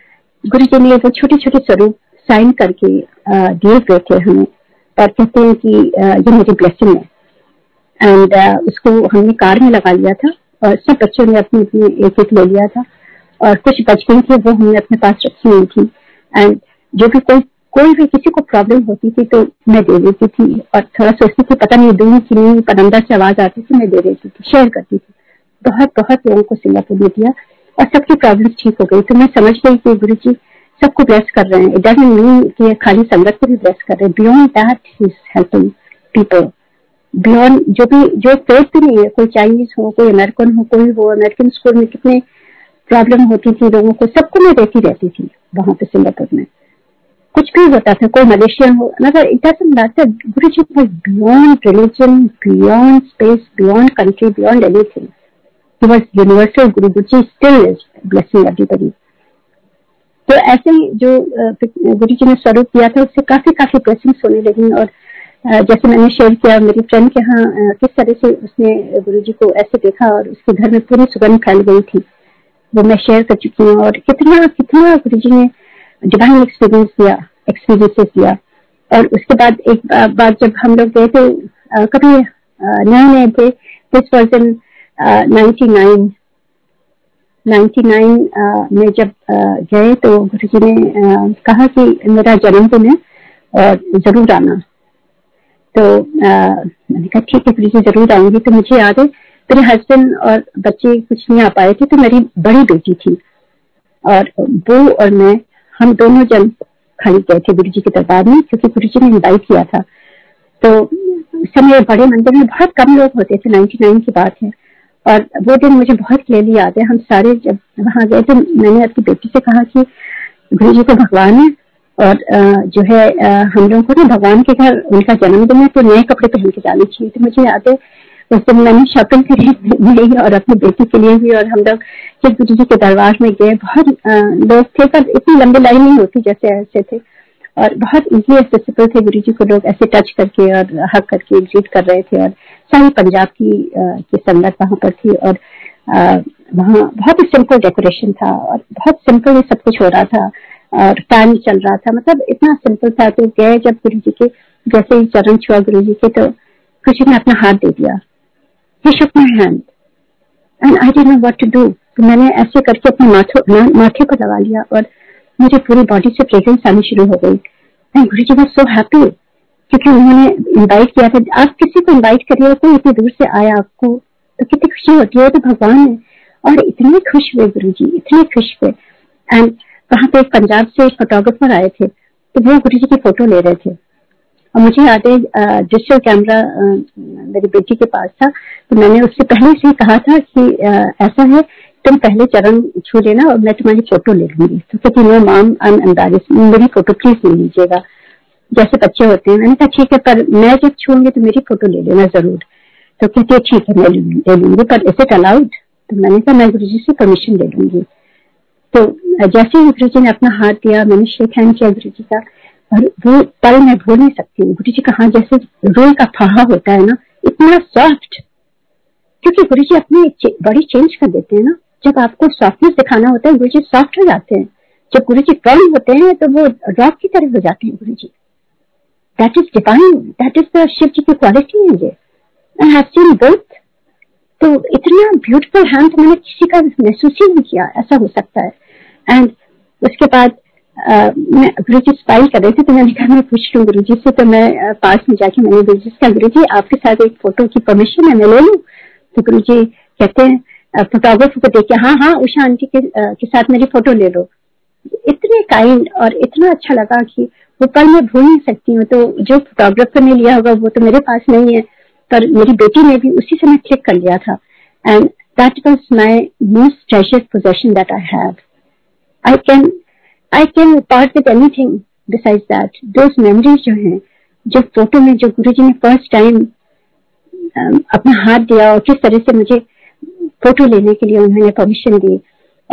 गुरु जी ने वो छोटे छोटे स्वरूप साइन करके दिए गए थे हमें और कहते हैं कि ये मेरी ब्लेसिंग है, एंड उसको हमने कार में लगा लिया था और सब बच्चों ने अपने एक एक ले लिया था और कुछ बच गई थी वो हमने अपने पास रखी हुई थी, एंड जो भी कोई कोई भी किसी को प्रॉब्लम होती थी तो मैं दे देती थी और थोड़ा सोचती थी पता नहीं दूंगी कि नहीं, पर अंदर से आवाज आती थी मैं दे देती थी, शेयर करती थी, बहुत बहुत लोगों को सिंगापुर में दिया और सबकी प्रॉब्लम ठीक हो गई। तो मैं समझ गई कि गुरु जी सबको ब्लेस कर रहे हैं, इट डजंट मीन कि खाली संगत को भी ब्लेस कर रहे हैं, beyond that he is helping people, beyond जो भी जो फेथ भी नहीं है, कोई चाइनीज हो कोई अमेरिकन हो कोई हो, अमेरिकन स्कूल में कितने प्रॉब्लम होती थी लोगों को, सबको मैं देती रहती थी वहां पे सिंगापुर में, कुछ भी होता था, कोई मलेशियन हो, मतलब it doesn't matter, Guru ji was beyond religion, beyond space, beyond country, beyond anything, he was universal. Guru ji still is blessing everybody. तो ऐसे जो गुरु जी ने स्वरूप दिया था उससे काफी काफी ब्लेसिंग्स होने लगी, और जैसे मैंने शेयर किया मेरी फ्रेंड के यहाँ किस तरह से उसने गुरु जी को ऐसे देखा और उसके घर में पूरी सुगंध फैल गई थी, वो मैं शेयर कर चुकी हूँ। और कितना कितना गुरु जी ने डिवाइन एक्सपीरियंस दिया, एक्सपीरियंसेस दिया। और उसके बाद एक बार जब हम लोग गए थे, कभी नए नए थे, this was in ninety nine, ninety nine में जब गए तो गुरु जी ने कहा कि मेरा जन्मदिन है और जरूर आना। तो मैंने कहा ठीक है गुरु जी जरूर आऊंगी। तो मुझे याद है मेरे हस्बैंड और बच्चे कुछ नहीं आ पाए थे, तो मेरी बड़ी बेटी थी और वो और मैं, हम दोनों जन खाली गए थे गुरु जी के दरबार में क्योंकि गुरु जी ने इन्वाइट किया था। तो उस समय बड़े मंदिर में बहुत कम लोग होते थे, नाइनटी नाइन की बात है, और वो दिन मुझे बहुत क्लियरली याद है। हम सारे जब वहां गए थे, मैंने अपनी बेटी से कहा कि गुरु जी को भगवान है और जो है हम लोगों को ना भगवान के घर उनका जन्मदिन है तो नए कपड़े पहन के जाने चाहिए। तो मुझे याद है उस दिन मैंने शॉपिंग करी मेरी और अपनी बेटी के लिए भी, और हम लोग जब गुरु जी के दरबार में गए बहुत लोग थे पर इतनी लंबी लाइन नहीं होती जैसे ऐसे थे, और बहुत इजीली एक्सेसिबल थे। गुरु जी को लोग ऐसे टच करके और हक करके ग्रीट कर रहे थे, और सारी पंजाब की की संगत वहां पर थी, और वहाँ बहुत ही सिंपल डेकोरेशन था और बहुत सिंपल सब कुछ हो रहा था और टाइम चल रहा था, मतलब इतना सिंपल था। तो गए जब गुरु जी के, जैसे ही चरण छुआ गुरु जी के तो गुरु ने अपना हाथ दे दिया, he shook my hand and I didn't know what to do। तो मैंने ऐसे करके अपने माथे माथे पर लगा लिया और मुझे पूरी बॉडी से फ्रेग्रेंस आनी शुरू हो गई। And Guru ji was so happy क्योंकि उन्होंने इनवाइट किया था। आप किसी को इनवाइट करिए, कोई इतनी दूर से आया आपको तो कितनी खुशी होती है, तो भगवान है। और इतने खुश हुए गुरु जी, इतने खुश हुए। एंड वहां पे पंजाब से एक फोटोग्राफर आए थे तो वो गुरु जी की फोटो ले रहे थे, और मुझे याद है डिजिटल कैमरा मेरी बेटी के पास था, तो मैंने उससे पहले से कहा था कि ऐसा है तुम पहले चरण छू लेना और मैं तुम्हारी फोटो ले लूंगी। तो कहती no ma'am I am embarrassed, मेरी फोटो प्लीज ले लीजिएगा, जैसे बच्चे होते हैं। मैंने कहा ठीक है, पर मैं जब छूंगी तो मेरी फोटो ले लेना जरूर। तो कहती है ठीक है मैं ले लूंगी, पर इज इट अलाउड? तो मैंने कहा मैं गुरु जी से परमिशन ले लूंगी। तो जैसे ही गुरु जी ने अपना हाथ दिया मैंने शेक हैंड किया गुरु जी का, और वो पल मैं भूल नहीं सकती हूँ। गुरु जी का हाथ जैसे रोई का फाहा होता है ना, इतना सॉफ्ट, क्योंकि गुरु जी अपनी बॉडी चेंज कर देते हैं ना, जब आपको सॉफ्टनेस दिखाना होता है गुरु जी सॉफ्ट हो जाते हैं, जब गुरु जी फर्म होते हैं तो वो रॉक की तरह हो जाते हैं Guru ji. That is divine, that is the Shiv ji की क्वालिटी है ये। आई हैव सीन बोथ तो इतना ब्यूटीफुल हैंड मैंने किसी का महसूस ही नहीं किया, ऐसा हो सकता है। एंड उसके बाद Uh, मैं गुरु जी स्माइल कर रहे थे तो मैंने कहा मैं पूछ लूँ गुरु जी से। तो मैं पास में जाके मैंने गुरु जी से, गुरु जी आपके साथ एक फोटो की परमिशन है, मैं ले लूँ? तो गुरु जी कहते हैं फोटोग्राफर को देख के, हाँ हाँ उषा आंटी के, के साथ मेरी फोटो ले लो। इतने काइंड और इतना अच्छा लगा कि वो पल मैं भूल नहीं सकती हूँ। तो जो फोटोग्राफर ने लिया होगा वो तो मेरे पास नहीं है, पर मेरी बेटी ने भी उसी समय क्लिक कर लिया था। And that was my most treasured possession that I have. I can I can part with anything besides that. Those memories जो हैं, जो फोटो में जो गुरुजी ने फर्स्ट टाइम अपना हाथ दिया और किस तरह से मुझे फोटो लेने के लिए उन्होंने परमिशन दी।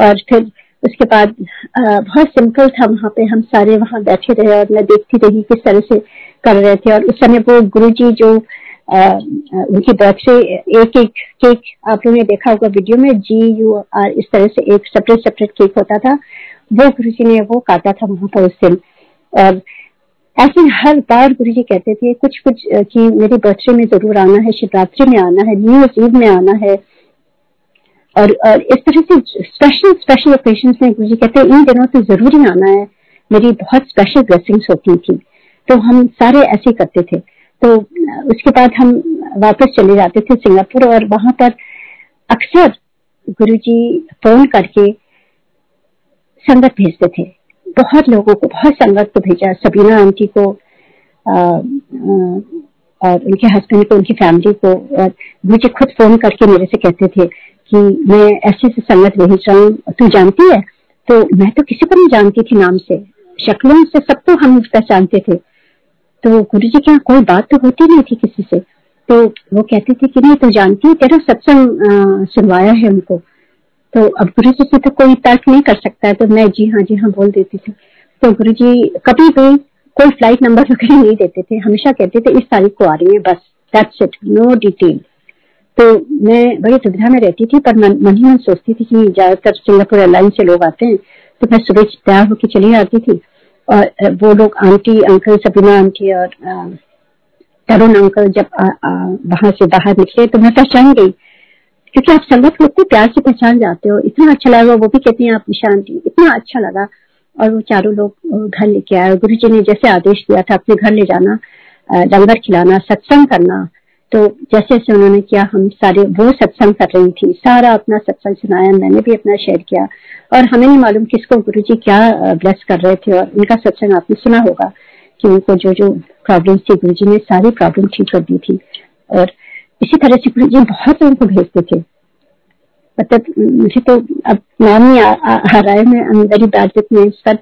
और फिर उसके बाद बहुत सिंपल था, वहाँ पे हम सारे वहाँ बैठे रहे और मैं देखती रही किस तरह से कर रहे थे। और उस समय वो गुरुजी जो उनकी तरफ से एक एक केक, आप लोगों ने देखा होगा वीडियो में, जी यू आर, इस तरह से एक सेपरेट सेपरेट केक होता था, वो गुरुजी ने वो काटा था वहां पर उस दिन। और ऐसे हर बार गुरुजी कहते थे कुछ कुछ कि मेरे बर्थडे में जरूर आना है, शिवरात्रि में आना है, न्यू ईयर ईद में आना है। और, और इस तरह से स्पेशल स्पेशल ओकेजन्स में गुरुजी कहते हैं इन दिनों तो जरूर ही आना है, मेरी बहुत स्पेशल ब्लेसिंग्स होती थी। तो हम सारे ऐसे करते थे। तो उसके बाद हम वापस चले जाते थे सिंगापुर, और वहां पर अक्सर गुरुजी फोन करके संगत भेजते थे। बहुत लोगों को, बहुत संगत को भेजा, सबीना आंटी को आ, आ, और उनके हस्बैंड को, उनकी फैमिली को। और मुझे खुद फोन करके मेरे से कहते थे कि मैं ऐसे से संगत भेज रहा हूँ, तू जानती है? तो मैं तो किसी को नहीं जानती थी, नाम से शक्लों से सबको हम पहचानते थे। तो गुरु जी के यहाँ कोई बात तो होती नहीं थी किसी से। तो वो कहते थे कि नहीं तू जानती है, तेरा सत्संग सुनवाया है उनको। तो अब गुरु जी से तो कोई तर्क नहीं कर सकता है, तो मैं जी हाँ जी हाँ बोल देती थी। तो गुरु जी कभी भी कोई फ्लाइट नंबर वगैरह नहीं देते थे, हमेशा कहते थे इस तारीख को आ रही है, बस दैट्स इट, नो डिटेल। तो मैं बड़ी दुविधा में रहती थी, पर मन मन ही मन सोचती थी कि ज्यादातर सिंगापुर एयरलाइन से लोग आते हैं, तो मैं सुबह तैयार होकर चली आती थी। और वो लोग आंटी अंकल, सबीना आंटी और तरुण अंकल जब वहां से बाहर निकले तो मैं पहचान गई, क्योंकि आप संगत को इतने प्यार से पहचान जाते हो। इतना अच्छा लगा, वो भी कहती हैं आप निशान दी, इतना अच्छा लगा। और वो चारों लोग घर लेके आए। गुरु जी ने जैसे आदेश दिया था अपने घर ले जाना, लंगर खिलाना, सत्संग करना, तो जैसे जैसे उन्होंने किया हम सारे वो सत्संग कर रही थी, सारा अपना सत्संग सुनाया, मैंने भी अपना शेयर किया। और हमें नहीं मालूम किसको गुरु जी क्या ब्लेस कर रहे थे। और उनका सत्संग आपने सुना होगा कि उनको जो जो प्रॉब्लम थी गुरु जी ने सारी प्रॉब्लम ठीक कर दी थी। और इसी तरह से गुरु जी बहुत लोगों को भेजते थे। मतलब मुझे तो अब नाम ही आ, आ, आ रहा है, मैं अंदर ही बैठ जाती हूँ इस पर।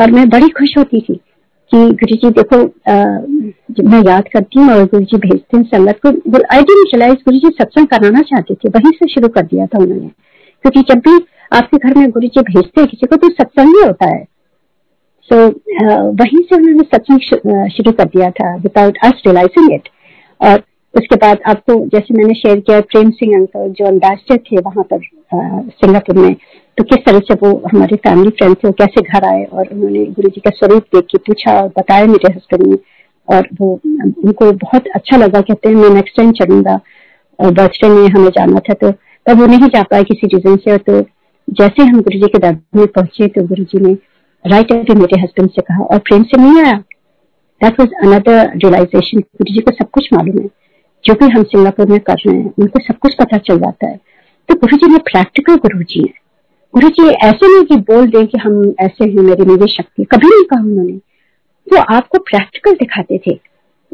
और मैं बड़ी खुश होती थी कि गुरु जी देखो, आ, मैं याद करती हूँ और गुरु जी भेजते हैं संगत को। आई डिडंट रियलाइज गुरु जी सत्संग कराना चाहते थे, वहीं से शुरू कर दिया था उन्होंने, क्योंकि जब भी आपके घर में गुरु जी भेजते हैं किसी को तो सत्संग ही होता है। सो so, वहीं से उन्होंने सत्संग शुरू कर दिया था विदाउट अस रियलाइजिंग इट। और उसके बाद आपको जैसे मैंने शेयर किया, प्रेम सिंह अंकल जो एम्बेसडर थे वहां पर सिंगापुर में, तो किस तरह से वो हमारे फैमिली फ्रेंड थे, वो कैसे घर आए और उन्होंने गुरुजी का स्वरूप देख के पूछा और बताया मेरे हस्बैंड ने। और वो उनको बहुत अच्छा लगा, कहते हैं मैं नेक्स्ट टाइम चलूंगा, और बर्थडे में हमें जाना था तो तब वो नहीं जा पाए किसी रीजन से। तो जैसे हम गुरुजी के दरबार में पहुंचे तो गुरुजी ने राइट अवे मेरे हस्बैंड से कहा, और प्रेम से नहीं आया। That was another realization, Guruji को सब कुछ मालूम है, जो भी हम सिंगापुर में कर रहे हैं उनको सब कुछ पता चल जाता है। तो गुरु जी ने प्रैक्टिकल गुरु जी है, गुरु जी ऐसे नहीं कि बोल दें कि हम ऐसे हैं, मेरे में ये शक्ति, कभी नहीं कहा उन्होंने। वो आपको प्रैक्टिकल दिखाते थे,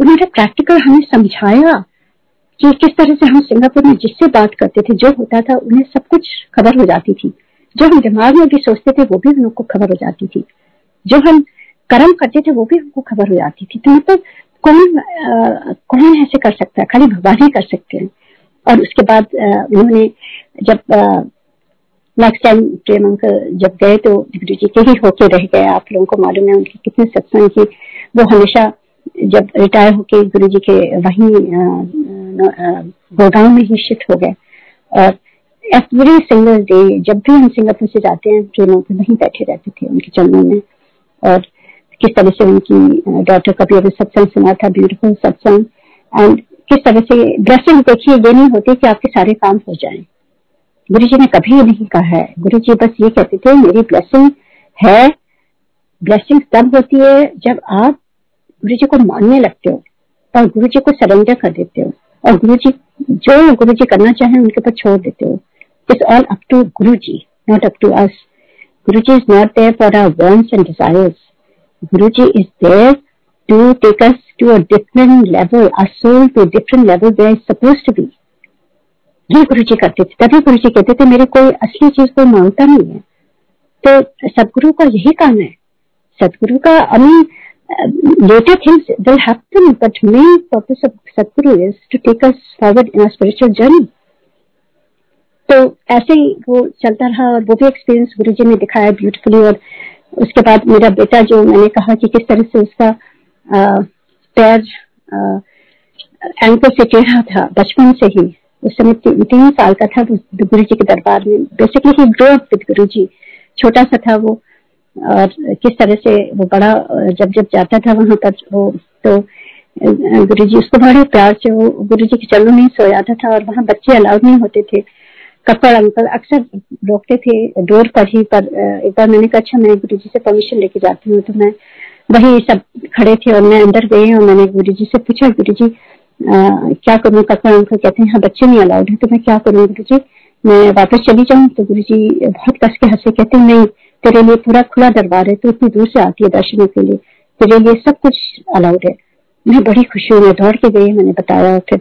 उन्होंने प्रैक्टिकल हमें समझाया कि किस तरह से हम सिंगापुर में जिससे बात करते थे जो होता था उन्हें सब कुछ खबर हो जाती थी, जो हम दिमाग में भी सोचते थे वो भी उनको खबर हो जाती थी, जो हम कर्म करते थे वो भी हमको खबर हो जाती थी। तो मतलब कौन आ, कौन ऐसे कर सकता है, खाली भगवान ही कर सकते हैं। और उसके बाद उन्होंने जब नेक्स्ट टाइम प्रेम अंकल जब गए तो गुरु जी के ही होके रह गए। आप लोगों को मालूम है उनके कितने सत्संग की, वो हमेशा जब रिटायर होके गुरु जी के वहीं गुड़गांव में ही शिफ्ट हो गए। और एवरी सिंगल डे जब भी हम सिंगापुर से जाते हैं प्रेम अंकल वहीं बैठे रहते थे उनके चरणों में। और किस तरह से उनकी डॉक्टर का भी सत्संग सुना था, ब्यूटीफुल सत्संग। एंड किस तरह से ब्लेसिंग देखिए ये नहीं होती कि आपके सारे काम हो जाएं। गुरुजी ने कभी नहीं कहा है, गुरुजी बस ये कहते थे मेरी ब्लेसिंग है। ब्लेसिंग तब होती है जब आप गुरुजी को मानने लगते हो और गुरुजी को सरेंडर कर देते हो और गुरुजी जो गुरुजी करना चाहे उनके ऊपर छोड़ देते हो। It's all up to Guruji, not up to us. Guruji is not there for our wants and desires. Guruji is there to take us to a different level, our soul to a different level where it's supposed to be. ये गुरुजी करते थे, तभी गुरुजी कहते थे मेरे कोई असली चीज कोई मांगता नहीं है। तो सदगुरु का यही काम है। सदगुरु का I mean, later things will happen, but main purpose of Sadguru is to take us forward in our spiritual journey. तो ऐसे ही वो चलता रहा और वो भी एक्सपीरियंस गुरुजी ने दिखाया ब्यूटीफुली। और उसके बाद मेरा बेटा जो मैंने कहा कि किस तरह से उसका आ, पैर एंकल से टेढ़ा था बचपन से ही, उस समय ती, तीन साल का था गुरुजी के दरबार में। Basically he grow up with Guruji, छोटा सा था वो और किस तरह से वो बड़ा जब जब जाता था वहां पर वो तो गुरुजी उसको बड़े प्यार से वो गुरुजी के चरणों में सो जाता था और वहाँ बच्चे अलाउड नहीं होते थे। कपड़ अंकल अक्सर रोकते थे डोर पर ही, पर एक बार मैंने कहा अच्छा मैं गुरुजी से परमिशन लेके जाती हूँ, तो मैं वही सब खड़े थे और मैं अंदर गई और मैंने गुरुजी से पूछा गुरुजी क्या करूँ, कपड़ अंकल कहते हैं हाँ बच्चे नहीं अलाउड है, तो मैं क्या करूँ गुरुजी मैं वापस चली जाऊँ। तो गुरुजी बहुत कस के हंसे, कहते हैं नहीं तेरे लिए पूरा खुला दरबार है, तो इतनी दूर से आती है दर्शनों के लिए, तेरे लिए सब कुछ अलाउड है। मैं बड़ी खुशी हुई, मैं दौड़ के गई, मैंने बताया, फिर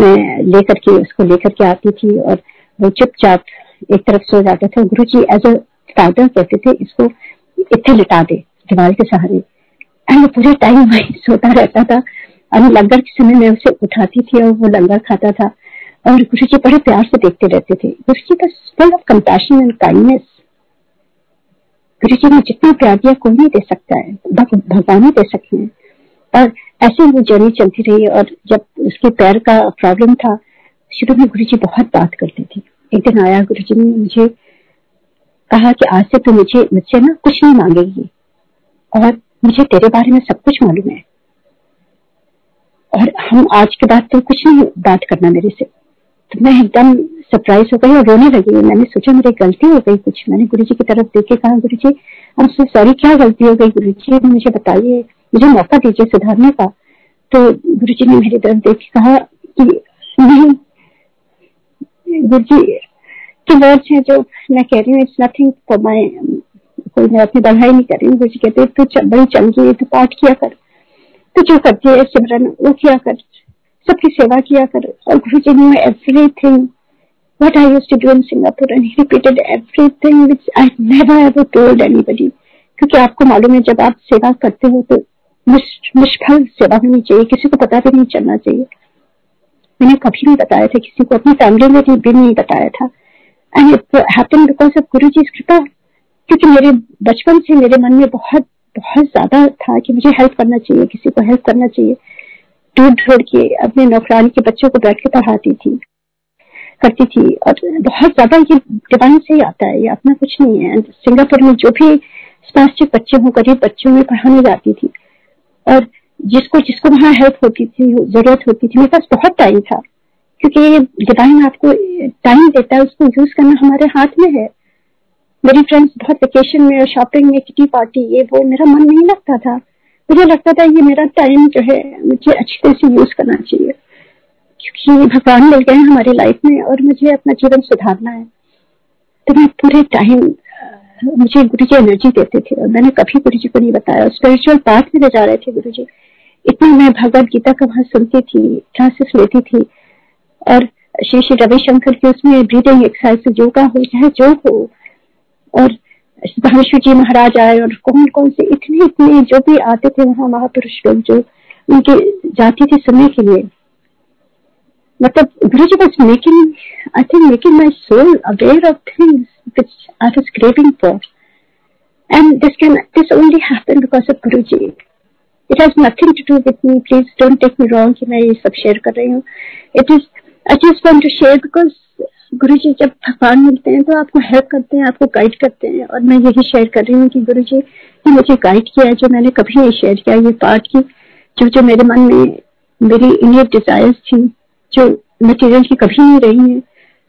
मैं लेकर के उसको लेकर के आती थी और वो चुपचाप एक तरफ सो जाते थे। गुरुजी एज अ फादर कहते थे इसको इतने लिटा दे दीवार के सहारे, एंड पूरे टाइम वही सोता रहता था और लंगर के समय मैं उसे उठाती थी और वो लंगर खाता था। और गुरुजी बड़े प्यार से देखते रहते थे। गुरुजी का full of compassion and kindness. Guruji ने जितना प्यार दिया कोई नहीं दे सकता है, भगवान ही दे सकते हैं। और ऐसे वो जर्नी चलती रही। और जब उसके पैर का प्रॉब्लम था, शुरू में गुरुजी बहुत बात करते थे। एक दिन आया गुरुजी ने मुझे कहा कि आज से तू मुझे मुझसे ना कुछ नहीं मांगेगी और मुझे तेरे बारे में सब कुछ मालूम है और हम आज के बाद तो कुछ नहीं बात करना मेरे से। तो मैं एकदम सरप्राइज हो गई और रोने लगी। मैंने सोचा मेरी गलती हो गई कुछ। मैंने गुरुजी की तरफ देख के कहा गुरुजी आई एम सो सॉरी, क्या गलती हो गई गुरुजी, मुझे बताइए, मुझे मौका दीजिए सुधारने का। तो गुरुजी ने मेरी तरफ देख के कहा कि नहीं गुरुजी के वर्ड्स हैं जो मैं कह रही हूँ, इट्स नथिंग फॉर माय, कोई मैं अपनी बढ़ाई नहीं कर रही हूँ। गुरुजी कहते तू तो बड़ी चंगी है, तू तो पाठ किया कर, तू तो जो करती है सिमरन वो किया कर, सबकी सेवा किया कर। और गुरुजी ने everything what I used to do in Singapore and he repeated everything which I never ever told anybody, क्योंकि आपको मालूम है जब आप सेवा करते हो तो निष्फल सेवा होनी चाहिए, किसी को पता भी नहीं चलना चाहिए। मैंने कभी नहीं बताया था किसी को, अपनी फैमिली में भी नहीं बताया था। And it happened because of Guruji की कृपा, क्योंकि मेरे बचपन से मेरे मन में बहुत बहुत ज्यादा था कि मुझे हेल्प करना चाहिए, किसी को हेल्प करना चाहिए। ढूंढ ढूंढ के अपने नौकरानी के बच्चों को बैठ के पढ़ाती थी करती थी और बहुत ज्यादा ये डिवाइन से ही आता है, ये अपना कुछ नहीं है। एंड सिंगापुर में जो भी स्पॉन्सर्ड बच्चे हों गरीब बच्चों में पढ़ाने जाती थी और जिसको जिसको वहाँ हेल्प होती थी जरूरत होती थी। मेरे पास बहुत टाइम था क्योंकि ये डिवाइन आपको टाइम देता है, उसको यूज करना हमारे हाथ में है। मेरी फ्रेंड्स बहुत वेकेशन में और शॉपिंग में किटी पार्टी ये वो, मेरा मन नहीं लगता था। मुझे लगता था ये मेरा टाइम जो है मुझे अच्छी तरह से यूज करना चाहिए क्योंकि भगवान मिल गए हमारी लाइफ में और मुझे अपना जीवन सुधारना है। तो मैं पूरे टाइम मुझे गुरुजी एनर्जी देते थे और मैंने कभी गुरुजी को नहीं बताया। स्पिरिचुअल पाथ में ले जा रहे थे गुरुजी, इतना मैं भगवद गीता का वहां सुनती थी, क्लासेस लेती थी और श्री श्री रविशंकर की उसमें ब्रीदिंग एक्सरसाइज योगा हो चाहे जो हो और भावेश्वर जी महाराज आए और कौन कौन से इतने इतने जो भी आते थे वहां महापुरुष लोग जो उनके जाती थी सुनने के लिए। मतलब गुरुजी बस making I think making my soul aware of things which I was craving for and this can this only happen because of Guruji. It has nothing to do with me. Please don't take me wrong कि मैं ये सब share कर रही हूँ। It is I just want to share because गुरुजी जब भगवान मिलते हैं तो आपको हेल्प करते हैं, आपको गाइड करते हैं। और मैं यही शेयर कर रही हूँ कि गुरुजी ने मुझे गाइड किया है जो मैंने कभी नहीं शेयर किया। ये पार्ट की जो जो मेरे मन में मेरी इनर डिजायर्स थी जो मटेरियल की कभी नहीं रही है।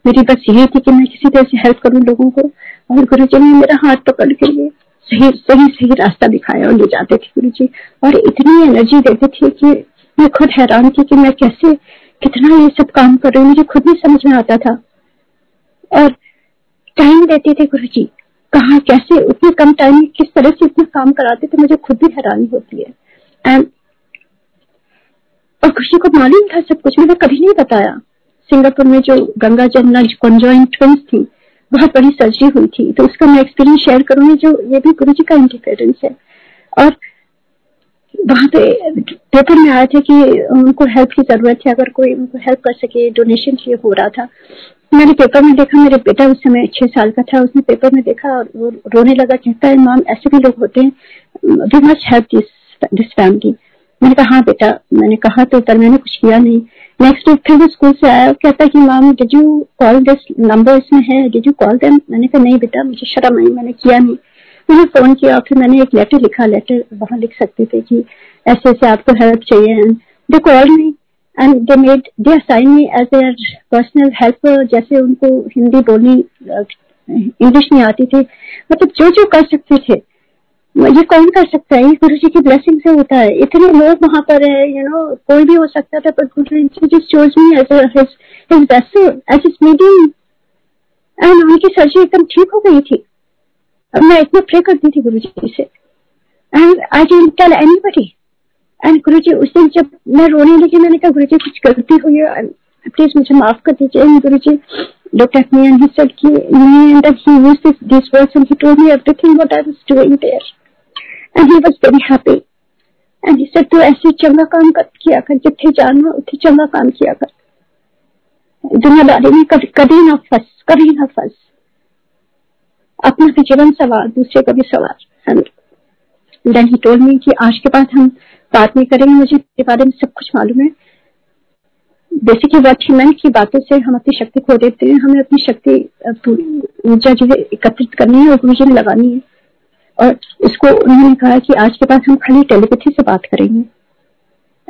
मेरी बस ये थी कि मैं किसी तरह से हेल्प करूं लोगों को, और गुरुजी ने मेरा हाथ पकड़ के लिए सही सही सही रास्ता दिखाया और ले जाते थे गुरुजी, और इतनी एनर्जी देते थे कि मैं खुद हैरान थी कि मैं कैसे कितना ये सब काम कर रही हूँ, मुझे खुद नहीं समझ में आता था। और टाइम देते थे गुरुजी, कहाँ कैसे उतने कम टाइम में किस तरह से इतना काम कराते थे, मुझे खुद भी हैरानी होती है। एंड और खुशी को मालूम था सब कुछ, मैंने कभी नहीं बताया। सिंगापुर में जो गंगा जमुना कॉन्जॉइंट ट्विंस थी, बहुत बड़ी सर्जरी हुई थी, तो उसका मैं एक्सपीरियंस शेयर करूंगी, जो ये भी गुरुजी का इंटरफेरेंस है। और वहां पे पेपर में आया था कि उनको हेल्प की जरूरत है, अगर कोई उनको हेल्प कर सके, डोनेशन के लिए हो रहा था। मैंने पेपर में देखा, मेरे बेटा उस समय छह साल का था, उसने पेपर में देखा और वो रोने लगा, कहता है मैम ऐसे भी लोग होते हैं, we must help this family. मैंने कहा हाँ बेटा, मैंने कहा, तो पर मैंने कुछ किया नहीं। नेक्स्ट वीक फिर वो स्कूल से आया, कहता है कि ma'am did you call this number, इसमें है, डिड यू कॉल देम। मैंने कहा नहीं बेटा, मुझे शर्म आई, मैंने किया नहीं। मैंने फोन किया, फिर मैंने एक लेटर लिखा, लेटर वहाँ लिख सकते थे कि ऐसे ऐसे आपको हेल्प चाहिए। And they called me and they made they assign me as their personal helper. जैसे उनको हिंदी बोलनी, इंग्लिश नहीं आती थी, मतलब जो जो कर सकते थे। ये कौन कर सकता है, ये गुरु जी की ब्लेसिंग से होता है। इतने लोग वहां पर है, यू नो, कोई भी हो सकता था, पर Guru ji just chose me as his his vessel, as his medium. And उनकी सर्जरी एकदम ठीक हो गई थी। अब मैं इतना प्रे करती थी गुरु जी से, and I didn't tell anybody. And Guru ji उस दिन जब मैं रोने लगी, मैंने कहा गुरु जी कुछ गलती हुई है, प्लीज मुझे माफ कर दीजिए। गुरु जी looked at me and he said कि me, and then he used this, these words and he told me everything what I was doing there. And he was very happy. And he said, तू ऐसे चंगा काम कर किया कर, जिथे जाना उथे चंगा काम किया कर, दुनियादारी में कभी ना फंस, कभी ना फंस, अपना भी जीवन सवार, दूसरे का भी सवार। And then he told me कि आज के बाद हम बात नहीं करेंगे, मुझे इसके बारे में सब कुछ मालूम है। बेसिकली वॉचमैन की बातों से हम अपनी शक्ति खो देते हैं, हमें अपनी शक्ति ऊर्जा जो है एकत्रित करनी है और मुझे लगानी है। और उसको उन्होंने कहा कि आज के बाद हम खाली टेलीपैथी से बात करेंगे।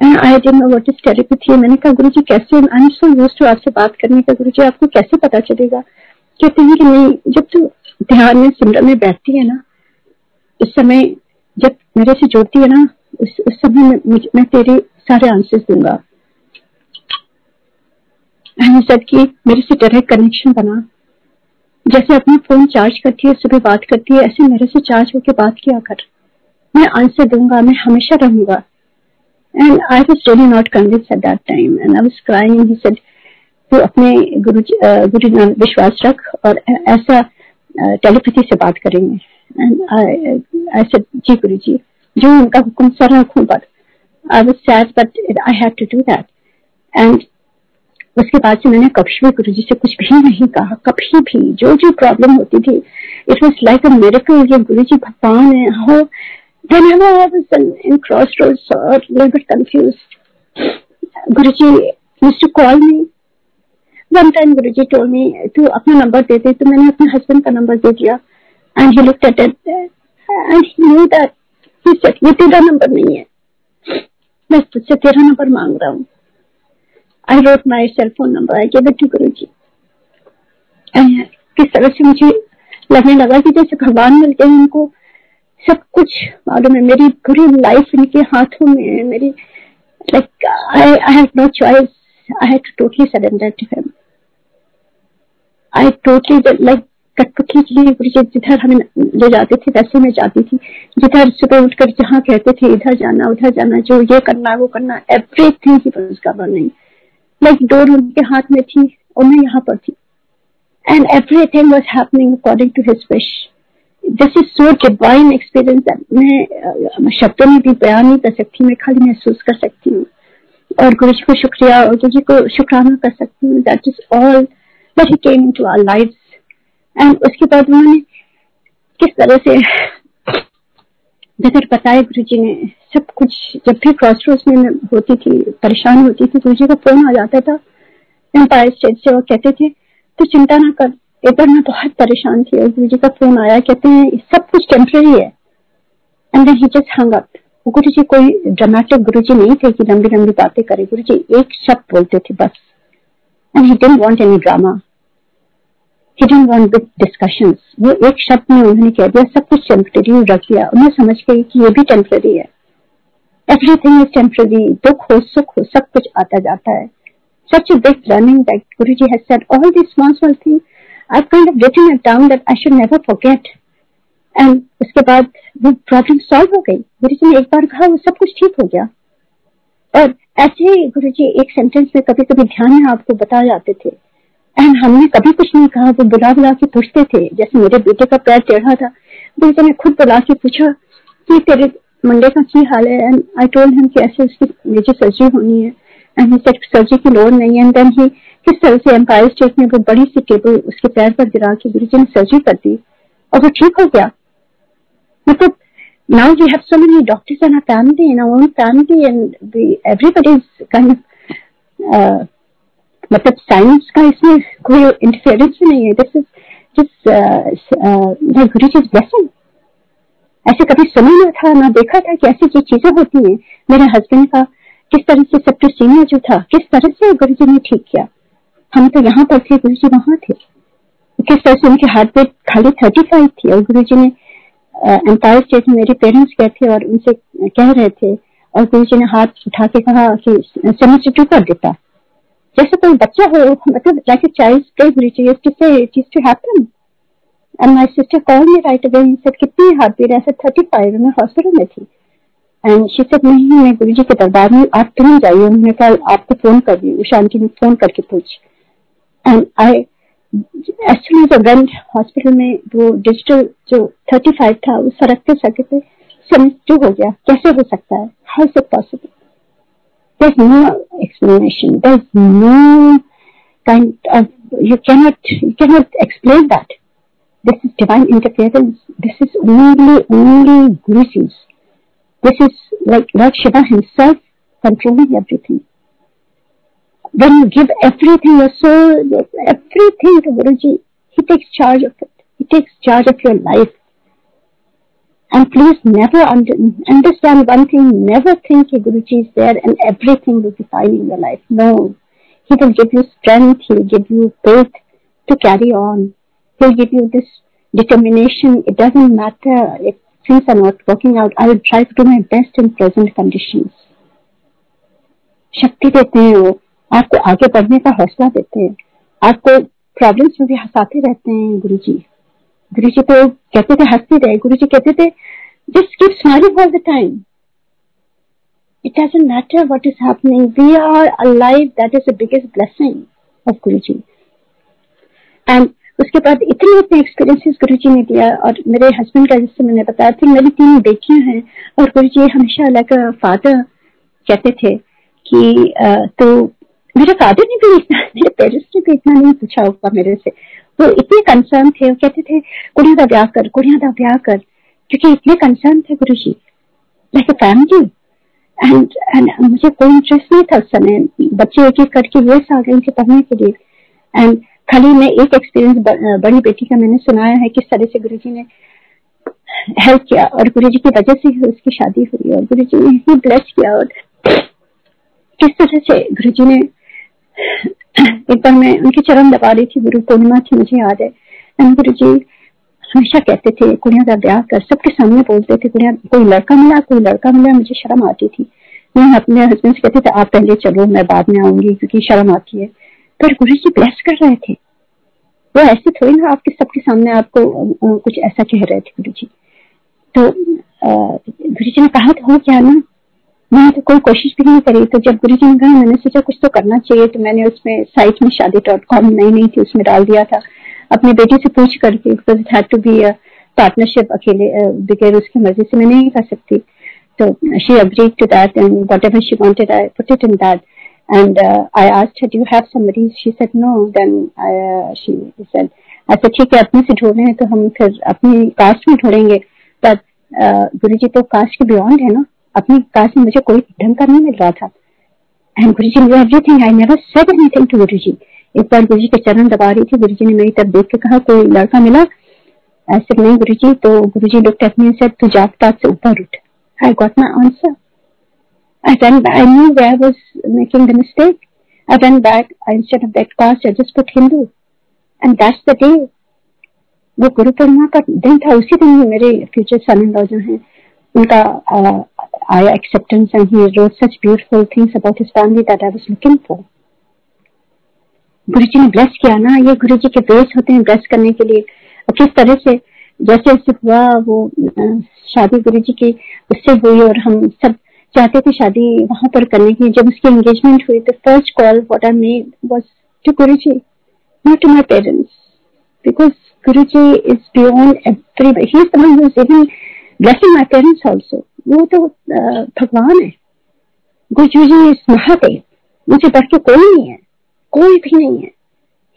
I didn't know what is telepathy। मैंने कहा गुरुजी कैसे, I am so used to आपसे बात करने का, गुरुजी आपको कैसे पता चलेगा। कहते हैं कि नहीं, जब तू ध्यान में सिमरन में बैठती है ना, उस समय जब मेरे से जुड़ती है ना, उस, उस समय मैं, मैं तेरे सारे आंसर्स दूंगा। मैंने सर की मेरे से डायरेक्ट कनेक्शन बना, जैसे अपना फोन चार्ज करती है, सुबह बात करती है, ऐसे मेरे से चार्ज होके बात किया कर, मैं आंसर दूंगा, मैं हमेशा रहूंगा। And I was really not convinced at that time and I was crying. He said तू अपने गुरु गुरु नाम विश्वास रख और ऐसा टेलीपैथी से बात करेंगे। एंड आई आई सेड जी गुरु जी, जो उनका हुक्म सर रखूं। पर I was sad but I had to do that. And उसके बाद से मैंने कभी भी गुरुजी से कुछ भी नहीं कहा, कभी भी। जो जो प्रॉब्लम होती थी, it was like a miracle, ये गुरुजी भगवान है। हो then I was in crossroads और little bit confused. Guruji used to call me. One time Guruji told me तू अपना नंबर दे दे, तो मैंने अपने हस्बैंड का नंबर दे दिया। And he looked at it and he knew that. He said ये तेरा नंबर नहीं है, मैं तुझसे तेरा नंबर मांग रहा हूँ। I wrote my cell phone number. I gave it to Guruji. And किस तरह से मुझे लगने लगा कि जैसे भगवान मिलते हैं, उनको सब कुछ मालूम है। मेरी पूरी लाइफ इनके हाथों में है। मेरी like I I had no choice. I had to totally surrender to him. I totally like कटपुतली गुरुजी जिधर हमें ले जाते थे वैसे मैं जाती थी। जिधर सुबह उठकर जहाँ कहते थे इधर जाना उधर जाना, जो ये करना वो करना, everything he was governing. Like डोर उनके हाथ में थी और मैं यहाँ पर थी। And everything was happening according to his wish. This is so divine experience, मैं शब्दों में भी बयान नहीं कर सकती, मैं खाली महसूस कर सकती हूँ। और गुरु जी को शुक्रिया और गुरु जी को शुक्राना कर सकती हूँ। That is all what he came into our lives. And उसके बाद उन्होंने किस तरह से जगह बताया गुरु जी ने सब कुछ। जब भी क्रॉसरोड्स में होती थी, परेशान होती थी, गुरुजी का फोन आ जाता था एम्पायर स्टेट से। वो कहते थे तो चिंता ना कर। एक बार मैं बहुत परेशान थी और गुरुजी का फोन आया, कहते हैं सब कुछ टेम्परेरी है। And then he just hung up. Guru ji कोई ड्रामेटिक गुरु जी नहीं थे कि लंबी लंबी बातें करें। गुरु जी एक शब्द बोलते थे बस, and he didn't want any drama, he didn't want big discussions. वो एक शब्द में उन्होंने कह दिया, सब कुछ टेम्परेरी रख दिया। उन्हें समझ गई कि ये भी टेम्परेरी है, एवरीथिंग इज टेम्परेरी, दुख हो सुख हो सब कुछ आता जाता है। Such a big learning that Guruji has said, all these small small things I've kind of written it down that I should never forget. And उसके बाद वो प्रॉब्लम सॉल्व हो गई। गुरुजी ने एक बार कहा, वो सब कुछ ठीक हो गया। और ऐसे ही गुरुजी एक सेंटेंस में कभी कभी ध्यान में आपको बता जाते थे, एंड हमने कभी कुछ नहीं कहा। वो बुला बुला के पूछते थे, जैसे मेरे बेटे का पैर टेढ़ा था, गुरुजी ने खुद बुला के पूछा कि तेरे मुंडे का की हाल है। एंड आई टोल्ड हिम कि ऐसे उसकी मुझे सर्जरी होनी है, एंड ही सेड सर्जरी की लोड नहीं है। एंड देन ही किस तरह से एम्पायर स्टेट में वो बड़ी सी टेबल उसके पैर पर गिरा के गुरुजी ने सर्जरी कर दी और वो ठीक हो गया। मतलब now we have so many doctors in our family, in our own family, and we, everybody is kind of, uh, मतलब साइंस का इसमें कोई इंटरफेरेंस भी नहीं है। This is just like Guruji's blessing। ऐसे कभी सुना ना था ना देखा था कि ऐसी जो चीजें होती हैं। मेरे हस्बैंड का किस तरह से सेप्टिसीमिया जो था, किस तरह से गुरुजी ने ठीक किया। हम तो यहाँ पर थे, गुरुजी वहां थे। किस तरह से उनकी हार्ट रेट खाली पैंतीस थी और गुरुजी ने एम्पायर स्टेट में, मेरे पेरेंट्स गए थे और उनसे कह रहे थे, और गुरुजी ने हाथ उठा के कहा कि सेवेंटी टू कर देता, जैसे कोई बच्चा हो, मतलब like a child play. Guruji used to say it used to happen. And my sister called me right away and said कितनी हार्ट बीट है? आई सेड पैंतीस। मैं हॉस्पिटल में थी। एंड शी सेड नहीं, मैं गुरुजी के दरबार में, आप तुरंत जाइए। उन्होंने कहा आपको फोन कर दी, उषान जी ने फोन करके पूछ। एंड आई एक्चुअली जब वेंट हॉस्पिटल में, वो डिजिटल जो पैंतीस था वो सरकते सरकते सेवेंटी टू हो गया। कैसे हो सकता है? How is it possible? There is no explanation, there is no kind of, you can not you can not explain that. This is divine interference. This is only only Guruji's. This is like Lord Shiva himself controlling everything. When you give everything, your soul, everything to Guruji, he takes charge of it. He takes charge of your life. And please never under, understand one thing, never think that Guruji is there and everything will be fine in your life. No. He will give you strength, he will give you faith to carry on. He will give you this determination. It doesn't matter if things are not working out, I will try to do my best in present conditions. शक्ति देते हैं वो, आपको आगे बढ़ने का हौसला देते हैं, आपको प्रॉब्लम्स में भी हंसाते रहते हैं गुरुजी। गुरुजी तो कहते थे हंसते रहे, गुरुजी कहते थे just keep smiling all the time. It doesn't matter what is happening. We are alive. That is the biggest blessing of Guruji. And उसके बाद इतने इतने एक्सपीरियंसेस गुरुजी ने दिया। और मेरे हस्बैंड का, जिससे मैंने बताया था, मेरी तीन बेटियां हैं और गुरुजी हमेशा अलग फादर कहते थे कि तो मेरे फादर ने भी, मेरे पेरेंट्स ने भी इतना नहीं पूछा होगा मेरे से। वो इतने कंसर्न थे, वो कहते थे कुड़ियां दा ब्याह कर, कुड़ियां दा ब्याह कर, क्योंकि इतने कंसर्न थे Guruji like a family. And and मुझे कोई इंटरेस्ट नहीं था उस समय। बच्चे एक एक करके यूएस आ गए उनके पढ़ने के लिए। एंड खाली मैं एक एक्सपीरियंस बड़ी बेटी का मैंने सुनाया है, किस तरह से गुरुजी ने हेल्प किया और गुरुजी की वजह से उसकी शादी हुई और गुरुजी ने ही ब्लेस किया। और किस तरह से गुरुजी ने, एक बार मैं उनके चरण दबा रही थी, गुरु पूर्णिमा थी मुझे याद है, एंड गुरुजी हमेशा कहते थे कुड़ियां का ब्याह कर, सबके सामने बोलते थे कुड़ियां, कोई लड़का मिला कोई लड़का मिला। मुझे शर्म आती थी, मैं अपने हस्बैंड से कहते थे आप पहले चलो मैं बाद में आऊंगी, क्योंकि शर्म आती है। पर गुरु जी ब्लेस कर रहे थे, वो ऐसे थोड़ी ना आपके सबके सामने आपको कुछ ऐसा कह रहे थे गुरु जी। तो गुरु जी ने कहा तो हो क्या ना, मैंने तो कोई कोशिश भी नहीं करी। तो जब गुरु जी ने कहा, मैंने सोचा कुछ तो करना चाहिए, तो मैंने उसमें साइट में शादी डॉट कॉम नई नई थी, उसमें डाल दिया था अपनी बेटी से पूछ करके, because it had to be a partnership, अकेले बगैर उसकी मर्जी से मैं नहीं कर सकती। तो she agreed to that and whatever she wanted I put it in that. And uh, I asked her, do you have somebody? She said, no. Then I, uh, she said, I said, ठीक है, अपने से ढूंढे हैं तो हम फिर अपनी कास्ट में ढूंढेंगे। But uh, गुरुजी तो कास्ट के बियॉन्ड है ना, अपनी कास्ट में मुझे कोई ढंग का नहीं मिल रहा था। And Guruji knew everything. I never said anything to गुरुजी। एक बार गुरुजी के चरण दबा रही थी, गुरुजी ने मेरी तरफ देख के कहा कोई लड़का मिला? I said, नहीं गुरुजी। तो गुरुजी looked at me and said, तू जात पात से ऊपर उठ। I got my answer. I ran back. I knew where I was making the mistake. I ran back. Instead of that caste, I just put Hindu. And that's the day. वो गुरु पूर्णिमा का दिन था. उसी दिन ही मेरे फ्यूचर सन इन लॉ जो हैं उनका आया acceptance and he wrote such beautiful things about his family that I was looking for. Guruji ने ब्लेस किया ना. ये गुरुजी के बेस होते हैं ब्लेस करने के लिए. किस तरह से जैसे जैसे हुआ वो शादी गुरुजी की उससे हुई और हम सब चाहते थे शादी वहां पर करने की. जब उसकी एंगेजमेंट हुई तो first call what I made was to Guruji, not to my parents, because Guruji is beyond everybody. He is the one who is even blessing my parents also. वो तो भगवान है. Guruji is Mahadev. मुझे बढ़कर कोई नहीं है, कोई भी नहीं है.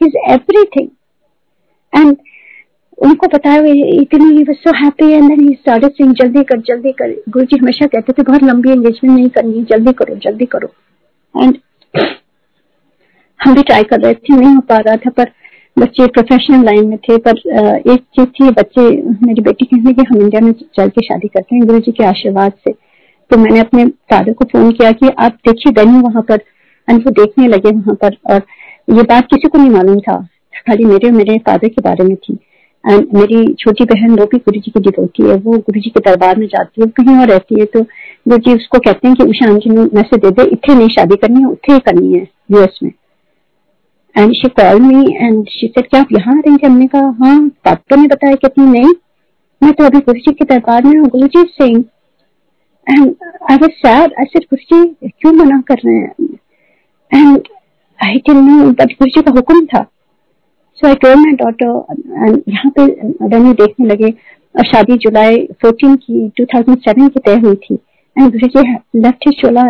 He is everything. And उनको बताया इतनी he was so happy and then he started saying जल्दी कर जल्दी कर. Guruji हमेशा कहते थे बहुत लंबी engagement नहीं करनी, जल्दी करो जल्दी करो. And हम भी try कर रहे थे, नहीं हो पा रहा था. पर बच्चे प्रोफेशनल लाइन में थे. पर एक चीज थी, बच्चे मेरी बेटी कहने कि हम इंडिया में चल के शादी करते हैं गुरुजी के आशीर्वाद से. तो मैंने अपने फादर को फोन किया कि आप देखिए वेन्यू वहां पर. एंड वो देखने लगे वहां पर. और ये बात किसी को नहीं मालूम था, खाली मेरे मेरे फादर के बारे में थी. एंड मेरी छोटी बहन वो भी गुरुजी की डिवोटी है, वो गुरुजी के दरबार में जाती है, कहीं और रहती है. तो गुरुजी उसको कहते हैं कि उषा जी ने मैसेज दे दे, इतने नहीं शादी करनी है, उतने करनी है यूएस में. And she called me and she said क्या आप यहाँ आ रही हैं? हमने कहा हाँ, पापा ने बताया. कितनी नहीं, मैं तो अभी गुरुजी के दरबार में हूँ, Guruji Singh. And I was sad. I said गुरुजी क्यों मना कर रहे हैं? And I didn't know but गुरुजी का हुक्म था. So I told my daughter. And यहाँ पे वेन्यू देखने लगे और शादी जुलाई चौदह की दो हज़ार सात की तय हुई थी. And Guruji left his chola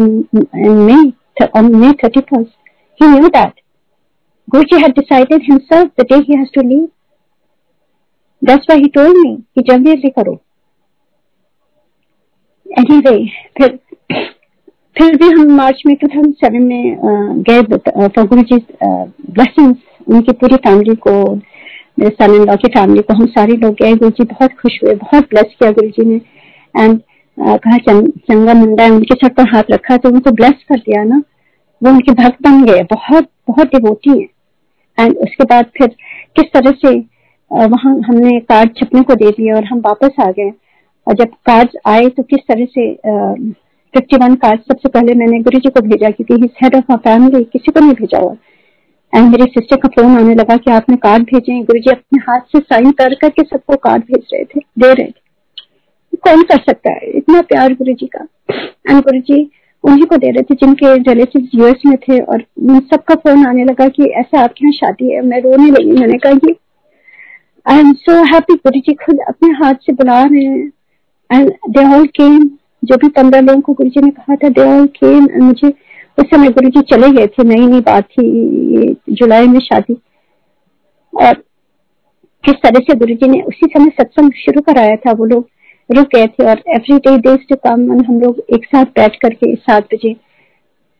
in May on May thirty-first. He knew that. Guruji had decided himself the day he has to leave. That's why he told me कि जल्दी जल्दी करो. Anyway, फिर फिर भी हम मार्च में दो हज़ार सात में गए फॉर गुरुजी ब्लेसिंग्स. उनकी पूरी फैमिली को, मेरे सन इन लॉ की फैमिली को, हम सारे लोग गए. गुरुजी बहुत खुश हुए, बहुत ब्लेस किया गुरुजी ने. एंड कहा चंगा मुंडा है, उनके सर पर हाथ रखा तो उनको ब्लेस कर दिया ना. वो उनके भक्त बन गए, बहुत बहुत डिवोटी हैं. एंड उसके बाद फिर किस तरह से वहाँ हमने कार्ड छपने को दे दिया और हम वापस आ गए. और जब कार्ड आए तो किस तरह से इक्यावन कार्ड सबसे पहले मैंने गुरुजी को भेजा क्योंकि he is head of our family, किसी को नहीं भेजा हुआ. एंड मेरी सिस्टर का फोन आने लगा कि आपने कार्ड भेजे. गुरुजी अपने हाथ से साइन कर करके सबको कार्ड भेज रहे थे, दे रहे थे. कौन कर सकता है इतना प्यार गुरुजी का. एंड गुरुजी उन्हीं को दे रहे थे जिनके रिलेटिव यूएस में थे. और उन सबका फोन आने लगा कि ऐसे आपके यहाँ शादी है. मैं रोने लगी. मैंने कहा कि आई एम सो हैप्पी, गुरुजी खुद अपने हाथ से बुला रहे हैं. एंड दे ऑल केम, जो भी पंद्रह लोगों को गुरुजी ने कहा था, दे ऑल केम. मुझे उस समय गुरुजी चले गए थे, नई नई बात थी, जुलाई में शादी. और किस तरह से गुरुजी ने उसी समय सत्संग शुरू कराया था. वो लोग रुक गए थे और every day days to come हम लोग एक साथ बैठ करके सात बजे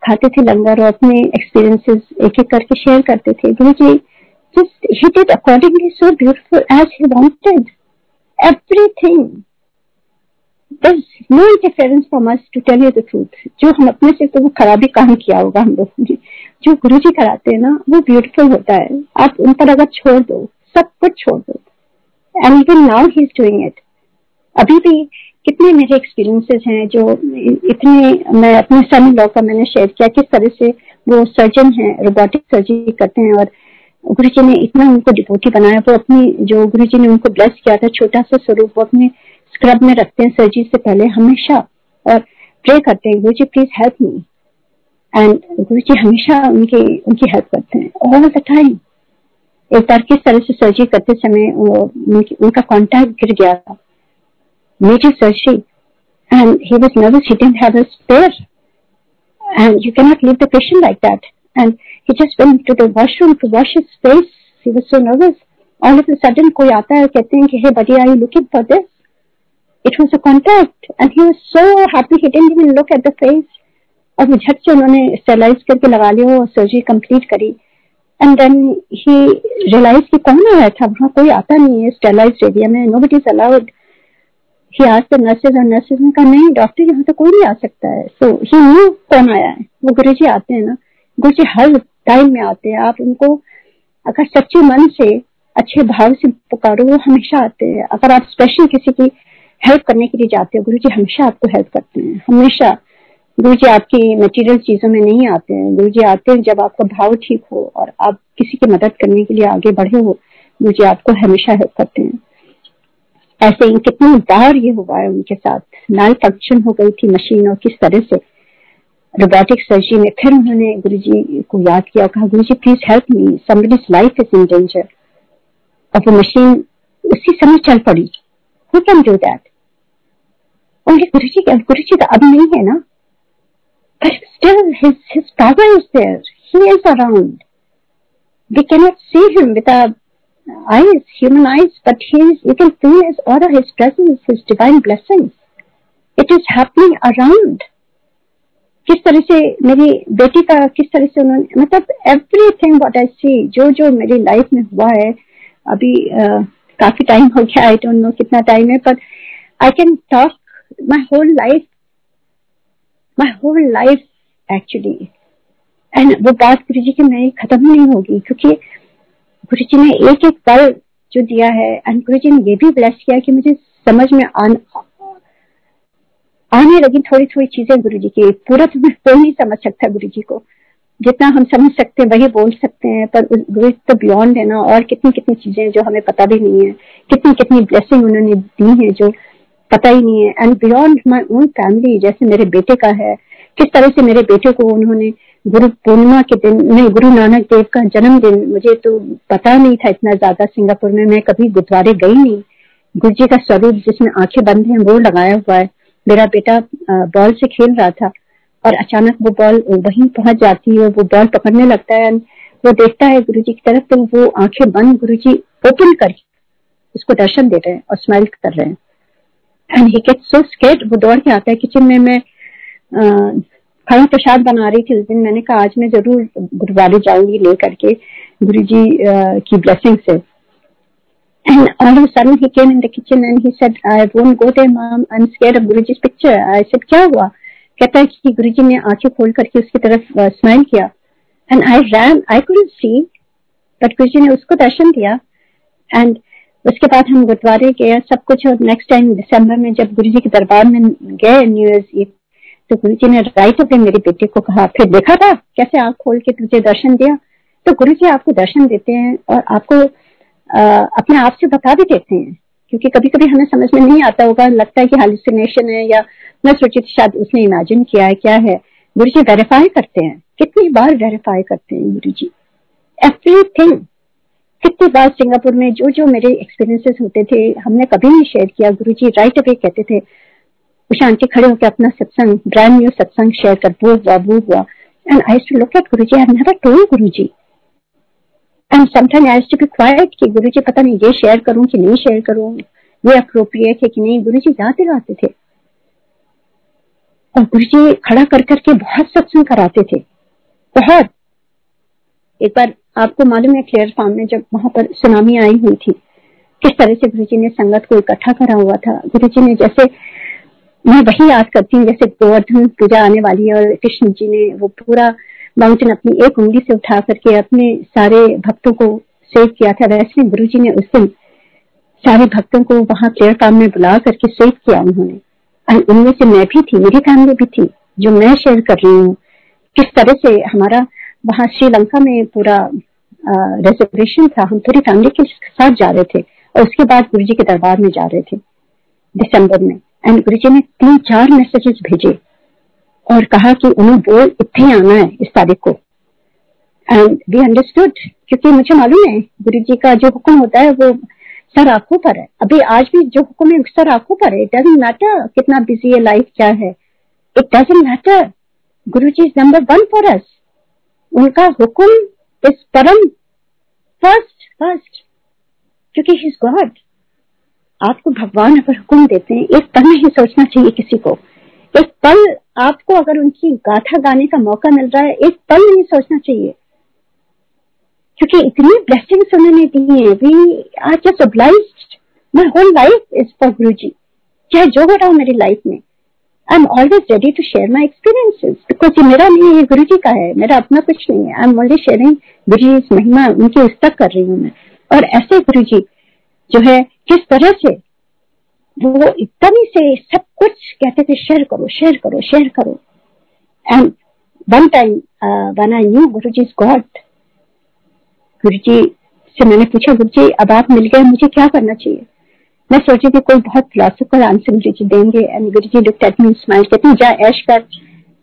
खाते थे लंगर और अपने एक्सपीरियंसेस एक एक करके शेयर करते थे. Guruji just he did accordingly so beautiful as he wanted everything. There is no interference from us to tell you the truth. जो हम अपने से तो वो खराबी कहाँ किया होगा हम लोगों ने, जो गुरुजी कराते हैं ना वो ब्यूटीफुल होता है. आप उन पर अगर छोड़ दो, सब कुछ छोड़ दो. And even now he is doing it. अभी भी कितने मेरे एक्सपीरियंसेस हैं जो इतने मैं अपने सन इन लॉ का मैंने शेयर किया. किस तरह से वो सर्जन हैं, रोबोटिक सर्जरी करते हैं और गुरुजी ने इतना उनको डिवोटी बनाया. वो अपनी जो गुरुजी ने उनको ब्लेस किया था छोटा सा स्वरूप, वो अपने स्क्रब में रखते हैं सर्जरी से पहले हमेशा और प्रे करते हैं Guruji please help me. And Guruji हमेशा उनके उनकी हेल्प करते हैं ऑल द टाइम. एक बार किस तरह से सर्जरी करते समय उनका कॉन्टैक्ट गिर गया था, major surgery, and he was nervous, he didn't have a spare, and you cannot leave the patient like that. And he just went to the washroom to wash his face, he was so nervous. All of a sudden koi aata hai aur kehte hain ki hey buddy, are you looking for this? It was a contact and he was so happy he didn't even look at the face. Aur jhat se unhone sterilize karke laga liya aur surgery complete kari. And then he realized ki kaun aaya tha, wahan koi aata nahi hai sterilized area mein, nobody is allowed. He asked the nurses and nurses ने कहा नहीं doctor यहाँ तो कोई नहीं आ सकता है. So he knew कौन आया है, वो गुरुजी आते हैं ना, गुरुजी हर टाइम में आते हैं. आप उनको अगर सच्चे मन से अच्छे भाव से पुकारो वो हमेशा आते हैं. अगर आप स्पेशल किसी की हेल्प करने के लिए जाते हो गुरुजी हमेशा आपको हेल्प करते हैं. हमेशा गुरुजी आपकी मटेरियल चीजों में नहीं आते हैं. गुरुजी आते हैं जब आपका भाव ठीक हो और आप किसी की मदद करने के लिए आगे बढ़े हो, गुरुजी आपको हमेशा हेल्प करते हैं. ऐसे ही कितनी बार ये हुआ है उनके साथ. नाल फंक्शन हो गई थी मशीन और किस तरह से रोबोटिक सर्जरी में फिर उन्होंने गुरुजी को याद किया, कहा Guruji please help me, somebody's life is in danger. और वो मशीन उसी समय चल पड़ी. Who can do that? उनके गुरुजी क्या, गुरुजी तो अब नहीं है ना, but still his his power is there, he is around. We can not see him with our eyes, human eyes, but he is, you can feel his aura, his presence, his divine blessings. It is happening around. किस तरह से मेरी बेटी का, किस तरह से उन्होंने, मतलब everything what I see, जो जो मेरी लाइफ में हुआ है, अभी uh, काफी टाइम हो गया, I don't know कितना टाइम है, but I can talk my whole life, my whole life actually, and वो बात गुरु जी की मेरी खत्म ही नहीं होगी, क्योंकि गुरु जी ने एक एक पल जो दिया है, एंड गुरु जी ने ये भी ब्लेस किया कि मुझे समझ में आन, आने लगी थोड़ी थोड़ी चीजें गुरु जी की. पूरा तो मैं कोई नहीं समझ सकता गुरु जी को, जितना हम समझ सकते हैं वही बोल सकते हैं, पर गुरु तो बियॉन्ड है ना, और कितनी कितनी चीजें जो हमें पता भी नहीं है, कितनी कितनी ब्लेसिंग उन्होंने दी है जो पता ही नहीं है. And beyond my own family, जैसे मेरे बेटे का है, किस तरह से मेरे बेटे को उन्होंने गुरु पूर्णिमा के दिन, नहीं गुरु नानक देव का जन्मदिन, मुझे तो पता नहीं था इतना ज्यादा, सिंगापुर में मैं कभी गुरुद्वारे गई नहीं, गुरु जी का स्वरूप जिसमें आंखें बंद हैं वो लगाया हुआ है. मेरा बेटा बॉल से खेल रहा था और अचानक वो बॉल वहीं पहुंच जाती है, वो बॉल पकड़ने लगता है, वो देखता है गुरु जी की तरफ, तो वो आंखें बंद गुरु जी ओपन करके उसको दर्शन दे रहे हैं और स्माइल कर रहे हैं. And he gets so scared, वो दौड़ के आता है किचन में. मैं खड़ा प्रसाद बना रही थी उस दिन, मैंने कहा आज मैं जरूर गुरुद्वारे जाऊंगी ले करके गुरु जी की ब्लेसिंग से. And all of a sudden he came in the kitchen and he said I won't go there mom, I am scared of Guruji's picture. I said क्या हुआ? कहता है कि गुरुजी ने आंखें खोल करके उसकी तरफ स्माइल किया. And I ran, I couldn't see, but Guruji ने उसको दर्शन दिया. एंड उसके बाद हम गुरुद्वारे गए सब कुछ. और नेक्स्ट टाइम दिसंबर में जब गुरु जी के दरबार में गए न्यू ईयर, तो गुरु जी ने राइट अपने मेरे बेटे को कहा फिर देखा था कैसे आंख खोल के तुझे दर्शन दिया. तो गुरु जी आपको दर्शन देते हैं और आपको आ, अपने आप से बता भी देते हैं, क्योंकि कभी कभी हमें समझ में नहीं आता होगा, लगता है कि हेलुसिनेशन है या मैं सोची शायद उसने इमेजिन किया है क्या है. गुरु जी वेरीफाई करते हैं, कितनी बार वेरीफाई करते हैं गुरु जी एवरीथिंग. कितनी बार सिंगापुर में जो जो मेरे एक्सपीरियंसेस होते थे हमने कभी नहीं शेयर किया, गुरु जी राइट अवे कहते थे शांति खड़े होकर अपना सत्संग, ब्रांड न्यू सत्संग शेयर कर, वो हुआ वो हुआ. And I used to look at Guruji, I have never told Guruji. And sometime I used to be quite कि गुरुजी पता नहीं ये शेयर करूं कि नहीं शेयर करूं, ये अप्रोप्रिएट है कि नहीं. गुरुजी गाते गाते थे और गुरुजी खड़ा कर करके बहुत सत्संग कराते थे, बहुत. एक बार आपको मालूम है क्लियर फार्म में जब वहां पर सुनामी आई हुई थी, किस तरह से गुरुजी ने संगत को इकट्ठा करा हुआ था. गुरुजी ने जैसे, मैं वही याद करती हूँ जैसे गोवर्धन पूजा आने वाली है और कृष्ण जी ने वो पूरा माउंटेन अपनी एक उंगली से उठा करके अपने सारे भक्तों को सेव किया था, वैसे गुरु जी ने उस दिन सारे भक्तों को वहां प्रेयर काम में बुला करके सेव किया उन्होंने. और उनमें से मैं भी थी, मेरी फैमिली भी थी, जो मैं शेयर कर रही हूँ किस तरह से हमारा वहाँ श्रीलंका में पूरा रिजर्वेशन था, हम पूरी फैमिली के साथ जा रहे थे और उसके बाद गुरु जी के दरबार में जा रहे थे दिसंबर में. एंड गुरु जी ने तीन चार मैसेजेस भेजे और कहा कि उन्हें बोल इतने आना है इस तारीख को. एंड वी अंडरस्टूड, क्योंकि मुझे मालूम है गुरु जी का जो हुक्म होता है वो सर आंखों पर है. अभी आज भी जो हुक्म है सर आंखों पर है. इट डजंट मैटर कितना बिजी है लाइफ क्या है, it doesn't matter. Guru ji is number one for us. उनका हुक्म इज परम फर्स्ट फर्स्ट, क्योंकि ही इज गॉड. आपको भगवान अगर हुक्म देते हैं, एक पल नहीं सोचना चाहिए किसी को. एक पल आपको अगर उनकी गाथा गाने का मौका मिल रहा है, एक पल नहीं सोचना चाहिए, क्योंकि इतनी ब्लेसिंग्स उन्होंने दी है. We are just obliged. My whole life is for Guruji. चाहे जो हो रहा हो मेरी लाइफ में, I am always ready to share my experiences, because ये मेरा नहीं है, ये गुरु जी का है, मेरा अपना कुछ नहीं है। आई एम ऑलवेज शेयरिंग गुरु जी की महिमा, उनकी उस्तक कर रही हूँ मैं। और ऐसे गुरु जी जो है किस तरह से वो एकदम ही से सब कुछ कहते थे, शेयर करो शेयर करो शेयर करो। And one time one I knew Guru ji is God, गुरु जी से मैंने पूछा, गुरु जी अब आप मिल गए, मुझे क्या करना चाहिए? मैं सोची थी कोई बहुत फिलोसफिकल आंसर गुरु जी देंगे। And Guru ji looked at me, smile, कहते हैं जा ऐश कर।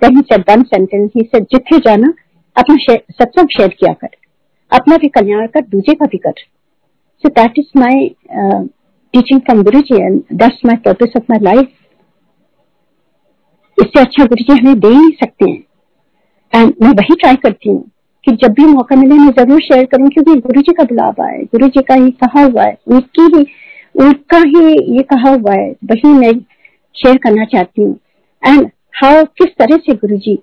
Then he said one sentence, he said जिथे जाना अपना सत्संग शेयर किया कर, अपना भी कल्याण कर, दूसरे का भी कर। So that is my teaching from Guru ji and that's my purpose of my life. इससे अच्छा गुरु जी हमें दे ही सकते हैं। एंड मैं वही ट्राई करती हूँ कि जब भी मौका मिले मैं जरूर शेयर करूँ, क्योंकि गुरु जी का बुलावा है, गुरु जी का ही कहा हुआ है, उनकी ही उनका ही ये कहा हुआ है, वही मैं शेयर करना चाहती हूँ। एंड हाउ किस तरह से Guru ji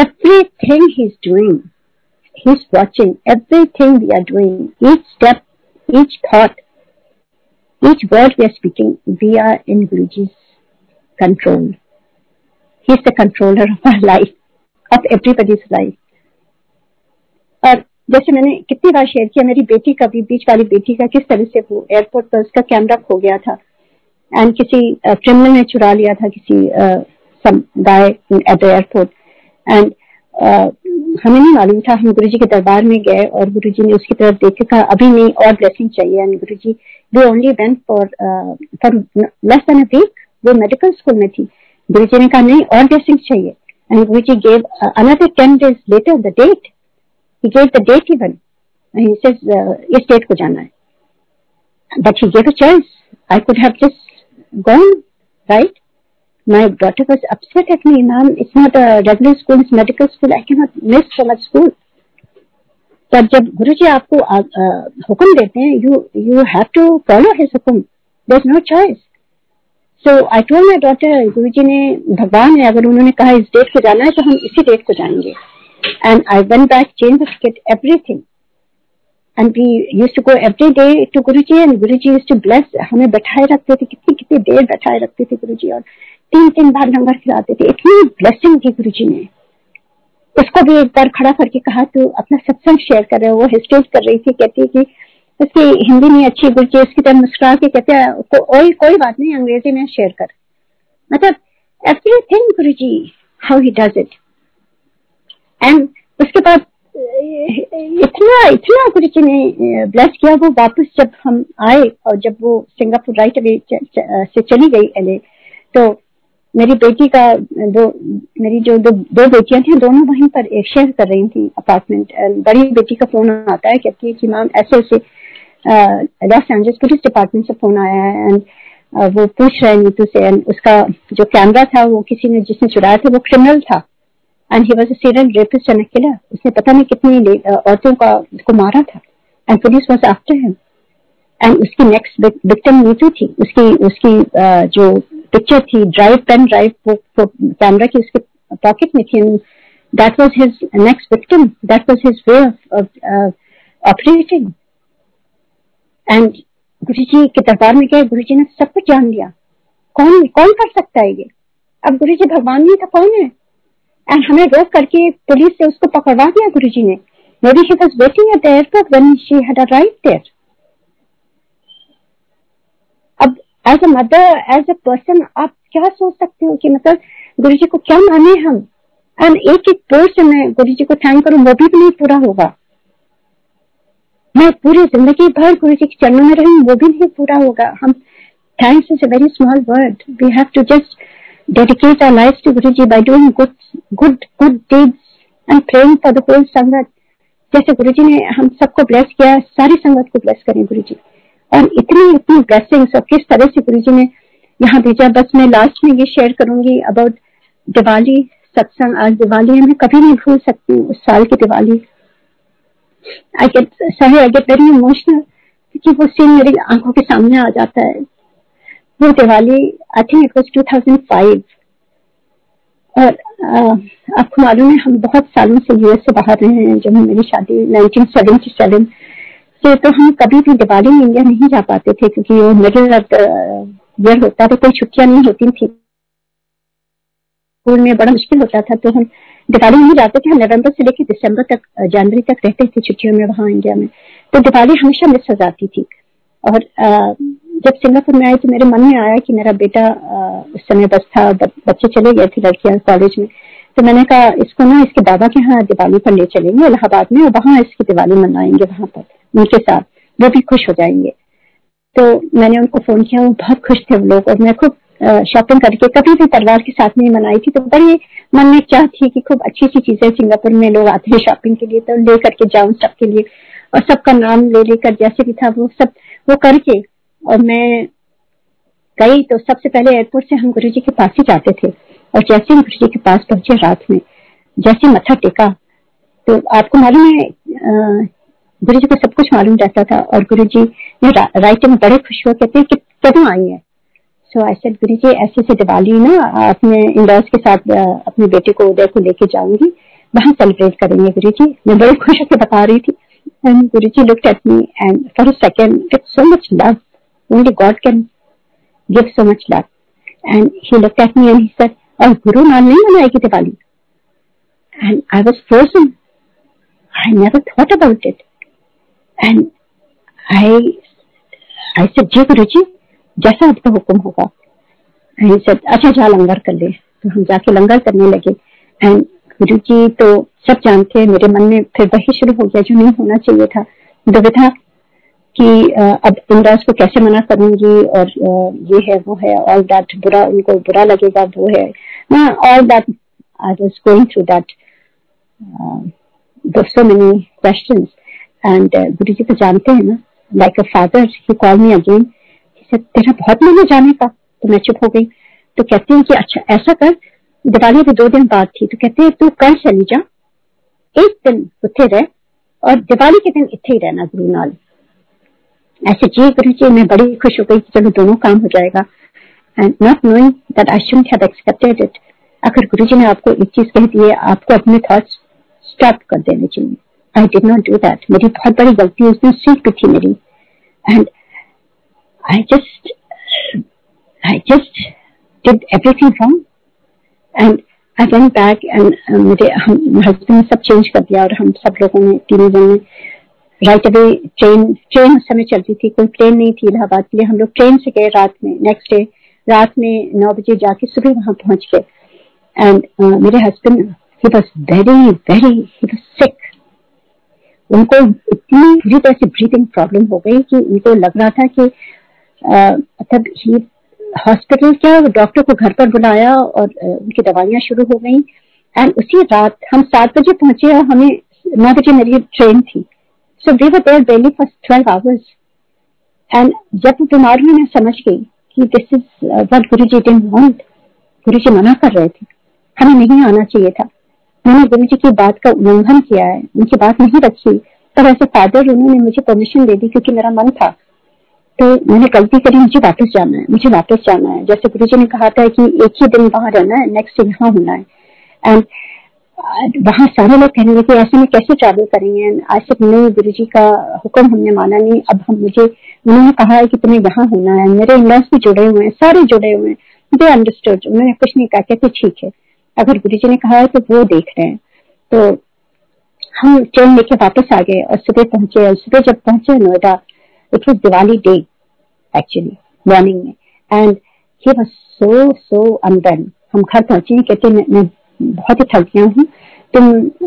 everything he is doing, he is watching everything we are doing, each step, each thought, each word we are speaking, we are in Guru ji's control. He is the controller of our life, of everybody's life. और जैसे मैंने कितनी बार share किया, मेरी बेटी का भी, बीच वाली बेटी का, किस तरह से वो एयरपोर्ट पर उसका कैमरा खो गया था एंड किसी क्रिमिनल uh, ने चुरा लिया था, किसी guy at the airport. And हमें नहीं मालूम था, हम गुरुजी के दरबार में गए और गुरुजी ने उसकी तरफ देख के कहा अभी नहीं, और ब्लेसिंग चाहिए। And Guruji we only went for for less than a week, वो मेडिकल स्कूल में थी। गुरुजी ने कहा नहीं, और ब्लेसिंग चाहिए। And Guruji gave another ten days later the date, he gave the date even and he says uh, is date ko jana hai, but he gave a choice. I could have just gone, right? My daughter was upset at me, ma'am, it's not a regular school, it's medical school, I cannot miss so much school. But jab guruji aapko uh, uh, hukum dete hain, you you have to follow his hukum, there's no choice. So I told my daughter, guruji ne, bhagwan hai, agar unhone kaha is date ko jana hai to hum isi date ko jayenge. And I went back, changed the ticket, everything. And we used to go every day to Guruji, and Guruji used to bless. हमें बैठाए रखते थे, कितनी कितनी देर बैठाए रखते थे गुरुजी, और तीन तीन बार लंगर खिलाते थे। इतनी ब्लेसिंग थी गुरुजी ने। उसको भी एक बार खड़ा करके कहा तू अपना सत्संग शेयर कर रहे हो, वो हिस्ट्रेट कर रही थी, कहती है कि उसकी हिंदी नहीं अच्छी गुरुजी, उसकी तरह मुस्कुरा के कहते हैं कोई कोई बात नहीं, अंग्रेजी में शेयर कर। मतलब everything Guruji, how he does it. And उसके बाद इतना इतना गुरु जी ने ब्लेस किया, वो वापस जब हम आए और जब वो सिंगापुर राइट अवे से चली गई एलए, तो मेरी बेटी का दो मेरी जो दो, दो बेटियां थी, दोनों वहीं पर एक शेयर कर रही थी अपार्टमेंट। बड़ी बेटी का फोन आता है, कहती है कि मैम ऐसे ऐसे लॉस एंजल्स पुलिस डिपार्टमेंट से फोन आया है एंड वो पूछ रहे हैं नीतू से, एंड उसका जो कैमरा था वो किसी ने जिसने चुराया था वो क्रिमिनल था and he was a serial rapist and a killer. उसने पता नहीं कितनी औरतों का को मारा था and police was after him. And उसकी next victim नीतू थी। उसकी उसकी जो picture थी, ड्राइव पेन ड्राइव वो कैमरा की उसके पॉकेट में थी। That was his next victim. That was his way of uh, operating. And गुरुजी के दरबार में गए, गुरुजी ने सब कुछ जान लिया। कौन कौन कर सकता है ये? अब गुरुजी भगवान नहीं था कौन है? एंड हमें रोक करके पुलिस से उसको पकड़वा दिया गुरुजी ने। Maybe she was waiting at the airport when she had arrived there. अब as a mother, as a person, आप क्या सोच सकते हो कि मतलब गुरुजी को क्या माने हम? एंड एक एक पोर से मैं गुरुजी को थैंक करूं वो भी नहीं पूरा होगा। मैं पूरी जिंदगी भर गुरुजी के चरणों में रहूं वो भी नहीं पूरा होगा। हम thanks is a very small word, we have to just dedicate our lives to Guruji by doing good good good deeds and praying for the whole sangat. जैसे गुरुजी ने हम सबको ब्लेस किया, सारी संगत को ब्लेस करें गुरुजी। और इतनी इतनी ब्लेसिंग्स, और किस तरह से गुरुजी ने यहाँ भेजा। बस मैं लास्ट में ये शेयर करूंगी अबाउट दिवाली सत्संग। आज दिवाली है, मैं कभी नहीं भूल सकती उस साल की दिवाली। आई गेट सही आई गेट वेरी इमोशनल क्योंकि वो सीन मेरी आंखों के सामने आ जाता है। वो Diwali I think it was two thousand five. और आपको मालूम है हम बहुत सालों से यूएस से बाहर रहे हैं। जब मेरी शादी नाइनटीन सेवेंटी सेवन से, तो हम कभी भी दिवाली में इंडिया नहीं जा पाते थे क्योंकि वो मिडिल ऑफ द ये होता था, कोई छुट्टियां नहीं होती थी स्कूल में, बड़ा मुश्किल होता था। तो हम दिवाली नहीं जाते थे, हम नवंबर से लेकर दिसंबर तक, जनवरी तक रहते थे छुट्टियों में वहाँ इंडिया में। तो दिवाली हमेशा मिस हो जाती थी। और आ, जब सिंगापुर में आए तो मेरे मन में आया कि मेरा बेटा आ, उस समय बस था, बच्चे चले गए थे लड़कियां कॉलेज में, तो मैंने कहा इसको ना इसके दादा के यहाँ दिवाली पर ले चलेंगे इलाहाबाद में और वहाँ इसकी दिवाली मनाएंगे वहाँ पर उनके साथ, वो भी खुश हो जाएंगे। तो मैंने उनको फोन किया, वो बहुत खुश थे वो लोग। और मैं खूब शॉपिंग करके, कभी भी परिवार के साथ नहीं मनाई थी, तो बड़ी मन में चाह थी कि खूब अच्छी अच्छी चीजें सिंगापुर में लोग आते हैं शॉपिंग के लिए तो ले करके जाऊं सबके लिए। और सबका नाम ले लेकर जैसे भी था वो सब वो करके, और मैं गई तो सबसे पहले एयरपोर्ट से हम गुरुजी के पास ही जाते थे। और जैसे ही गुरुजी के पास पहुंचे रात में, जैसे मत्था टेका, तो आपको मालूम है गुरुजी को सब कुछ मालूम रहता था। और गुरुजी ने रा, राइट में बड़े खुश हुए, कहते हैं कि कदम आई है। सो आई सेड गुरुजी ऐसे से दिवाली ना अपने इंडोर्स के साथ आ, अपने बेटे को उदय को लेके जाऊंगी, वहां सेलिब्रेट करेंगे गुरुजी। मैं बड़े खुश होकर बता रही थी। And Guruji looked at me and for a second with so much love, only God can give so much love. And he looked at me and he said, "Oh, Guru Nan nahi manayegi Diwali." And I was frozen. I never thought about it. And I, I said, "Ji Guruji, जैसा आपका हुक्म होगा." And he said, "अच्छा जा लंगर कर ले." तो हम जाके लंगर करने लगे। And गुरुजी तो सब जानते हैं, मेरे मन में फिर वही शुरू हो गया जो नहीं होना चाहिए था, दुविधा कि अब इंद्राज को कैसे मना करूंगी, और ये है वो है ऑल दैट, बुरा उनको बुरा लगेगा, वो है ना all that. I was going through that so many questions. And Guruji तो जानते हैं ना, like a father, he call me again, तेरा बहुत मन है जाने का। तो मैं चुप हो गई। तो कहते हैं कि अच्छा ऐसा कर, दिवाली भी दो दिन बाद थी, तो कहते हैं तू कल चली जा, एक दिन उठे रह और दिवाली के दिन इत्थे ही रहना गुरु नाल। ऐसे जी गुरुजी, मैं बड़ी खुश हो गई कि चलो दोनों काम हो जाएगा। And not knowing that I shouldn't have accepted it. अगर गुरुजी ने आपको एक चीज कह दी है, आपको अपने थॉट्स स्टॉप कर देने चाहिए। I did not do that, मेरी बहुत बड़ी गलती उसमें, सीख भी थी मेरी। And I just I just did everything wrong. And I went back and मेरे हस्बैंड ने सब चेंज कर दिया, और हम सब लोगों ने तीनों जन ने राइट अवे ट्रेन ट्रेन उस समय चलती थी, कोई ट्रेन नहीं थी इलाहाबाद के लिए, हम लोग ट्रेन से गए रात में। नेक्स्ट डे रात में नौ बजे जाके सुबह वहां पहुंच गए। एंड uh, मेरे husband he was very very he was sick. उनको इतनी बुरी तरह से ब्रीथिंग प्रॉब्लम हो गई कि उनको लग रहा था कि मतलब uh, ही हॉस्पिटल क्या, डॉक्टर को घर पर बुलाया और उनकी दवाइयां शुरू हो गई। एंड उसी रात हम सात बजे पहुंचे और हमें नौ बजे मेरी ट्रेन थी। So we were there daily for twelve hours. And जब वो बीमार हुई, मैं समझ गई कि this is what Guruji didn't want. Guruji मना कर रहे थे, हमें नहीं आना चाहिए था। मैंने गुरुजी की बात का उल्लंघन किया है, उनकी बात नहीं रखी। पर ऐसे फादर उन्होंने मुझे परमिशन दे दी, क्योंकि मेरा मन था तो मैंने गलती करी, मुझे वापस जाना है, मुझे वापस जाना है। जैसे गुरुजी ने कहा था कि एक ही दिन वहां रहना है, नेक्स्ट डे यहाँ होना है। एंड वहां सारे लोग कहने लगे ऐसे में कैसे ट्रैवल करेंगे। आज तक नहीं, गुरुजी का हुक्म हमने माना नहीं। अब हम मुझे उन्होंने कहा है कि तुम्हें यहाँ होना है। मेरे इन-लॉज भी जुड़े हुए हैं, सारे जुड़े हुए हैं, दे अंडरस्टूड। उन्होंने कुछ नहीं कहा, कहते ठीक है, अगर गुरुजी ने कहा है तो वो देख रहे हैं। तो हम ट्रेन लेके वापस आ गए और सुबह पहुंचे। और सुबह जब पहुंचे Noida, it was Diwali day actually morning में, and he was so so unwell। हम घर पहुंचे, कहते मैं, मैं बहुत ही थक गया हूँ, तुम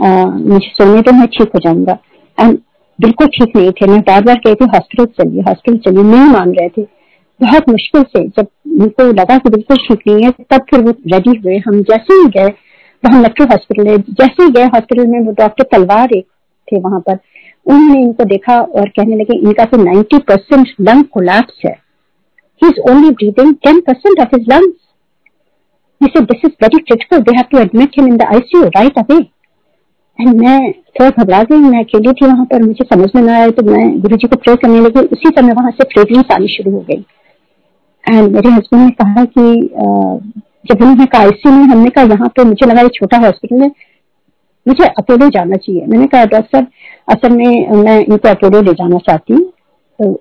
आ, मुझे सोने दो, मैं ठीक हो जाऊंगा। एंड बिल्कुल ठीक नहीं थे। मैं बार बार कही थी हॉस्पिटल चलिए हॉस्पिटल चलिए, नहीं मान रहे थे। बहुत मुश्किल से जब उनको लगा कि बिल्कुल ठीक नहीं है, तब फिर वो रेडी हुए। हम जैसे ही गए, हम मेट्रो हॉस्पिटल है, जैसे ही गए हॉस्पिटल में, वो डॉक्टर तलवार एक थे वहां पर, उन्होंने इनको देखा और कहने लगे इनका तो नब्बे परसेंट लंग कोलैप्स है, he is only breathing ten percent of his lungs. He said this is very critical, they have to admit him in the ICU right away. And मैं थोड़ा घबरा गई, मैं अकेली थी वहां पर, मुझे समझ में ना आया, तो मैं गुरुजी को प्रे करने लगी। उसी समय वहां से फ्रेगरेंस आनी शुरू हो गई। एंड मेरे हस्बैंड ने कहा कि जब उन्होंने कहा आईसीयू में, हमने कहा यहाँ पे मुझे लगा ये छोटा हॉस्पिटल है, मुझे अकेले जाना चाहिए। मैंने कहा डॉक्टर साहब असल में मैं इनको अकेले ले जाना चाहती हूँ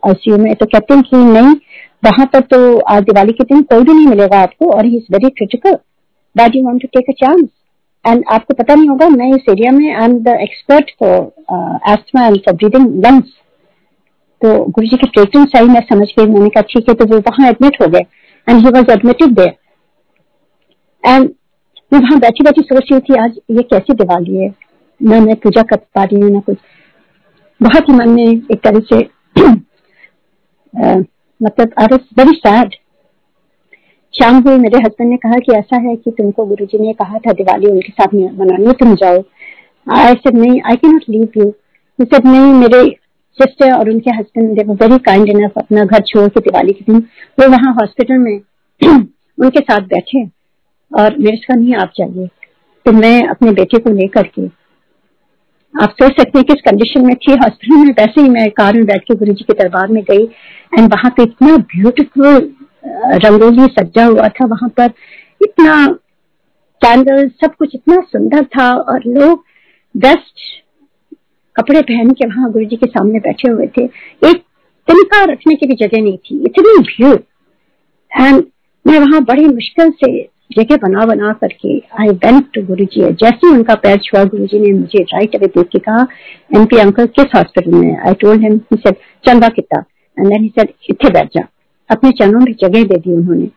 आईसीयू में। तो कहते हैं कि नहीं, वहां पर तो आज दिवाली के दिन कोई भी नहीं मिलेगा आपको, और he is very critical that you want to take a chance and आपको पता नहीं होगा। मैं इस एरिया में I am the expert for asthma and for breathing lungs, तो गुरु जी की ट्रीटमेंट सही मैं समझ गई, मैंने कहा ठीक है, तो वो वहां एडमिट हो गए and he was admitted there. And मैं वहां बैठी बैठी सोच रही थी आज ये कैसी दिवाली है, ना मैं पूजा कर पा रही हूँ ना कुछ, बहुत ही मन में एक तरह से uh, मतलब आई वाज वेरी सैड। शाम हुई, मेरे हस्बैंड ने कहा कि ऐसा है कि तुमको गुरुजी ने कहा था दिवाली उनके साथ मनानी है, तुम जाओ। आई सेड नहीं, I can not leave you. He said नहीं, मेरे सिस्टर और उनके husband they were very kind enough अपना घर छोड़ के दिवाली के दिन वो वहाँ हॉस्पिटल में उनके साथ बैठे और मेरे साथ नहीं आप जाइए। तो मैं अपने बेटे को लेकर के, आप सोच सकते हैं किस कंडीशन में थी, हॉस्पिटल में। वैसे ही मैं कार में बैठ के गुरु जी के दरबार में गई एंड वहां पे इतना ब्यूटीफुल रंगोली सजा हुआ था, वहां पर इतना कैंडल, सब कुछ इतना सुंदर था और लोग बेस्ट कपड़े पहन के वहां गुरु जी के सामने बैठे हुए थे, एक तिनका रखने की भी जगह नहीं थी, इतनी भीड़। एंड मैं वहां बड़ी मुश्किल से जगह बना बना करके आई वेंट टू गुरुजी। जैसे ही उनका पैर छुआ, गुरुजी ने मुझे राइट अवे देख के कहा एमपी अंकल किस हॉस्पिटल में। I told him, he said चंदा किता एंड देन ही सेड इथे बैठ जा। अपने चरणों में जगह दे दी उन्होंने,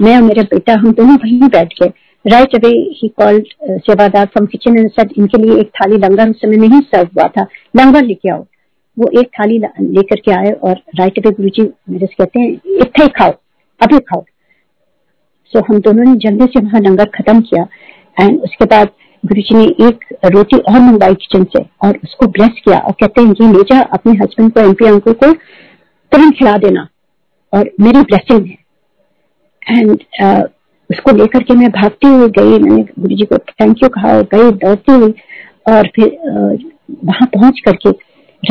मैं और मेरा बेटा हम दोनों वहीं बैठ गए। राइट अवे ही कॉल्ड सेवादार फ्रॉम किचन एंड सेड इनके लिए एक थाली लंगर, उस समय नहीं सर्व हुआ था, लंगर लेके आओ। वो एक थाली लेकर के आए और राइट अवे गुरुजी मेरे से कहते हैं इथे खाओ, अभी खाओ। So, हम दोनों ने जल्दी से वहां लंगर खत्म किया एंड उसके बाद गुरुजी ने एक रोटी और मंगवाई किचन से और उसको ब्लेस किया और कहते हैं ये ले जा, अपने हस्बैंड को, एमपी अंकल को तुरंत खिला देना और मेरी ब्लेसिंग है। एंड uh, उसको लेकर के मैं भागती हुई गई, मैंने गुरुजी को थैंक यू कहा और गई दौड़ती हुई और फिर uh, वहां पहुंच करके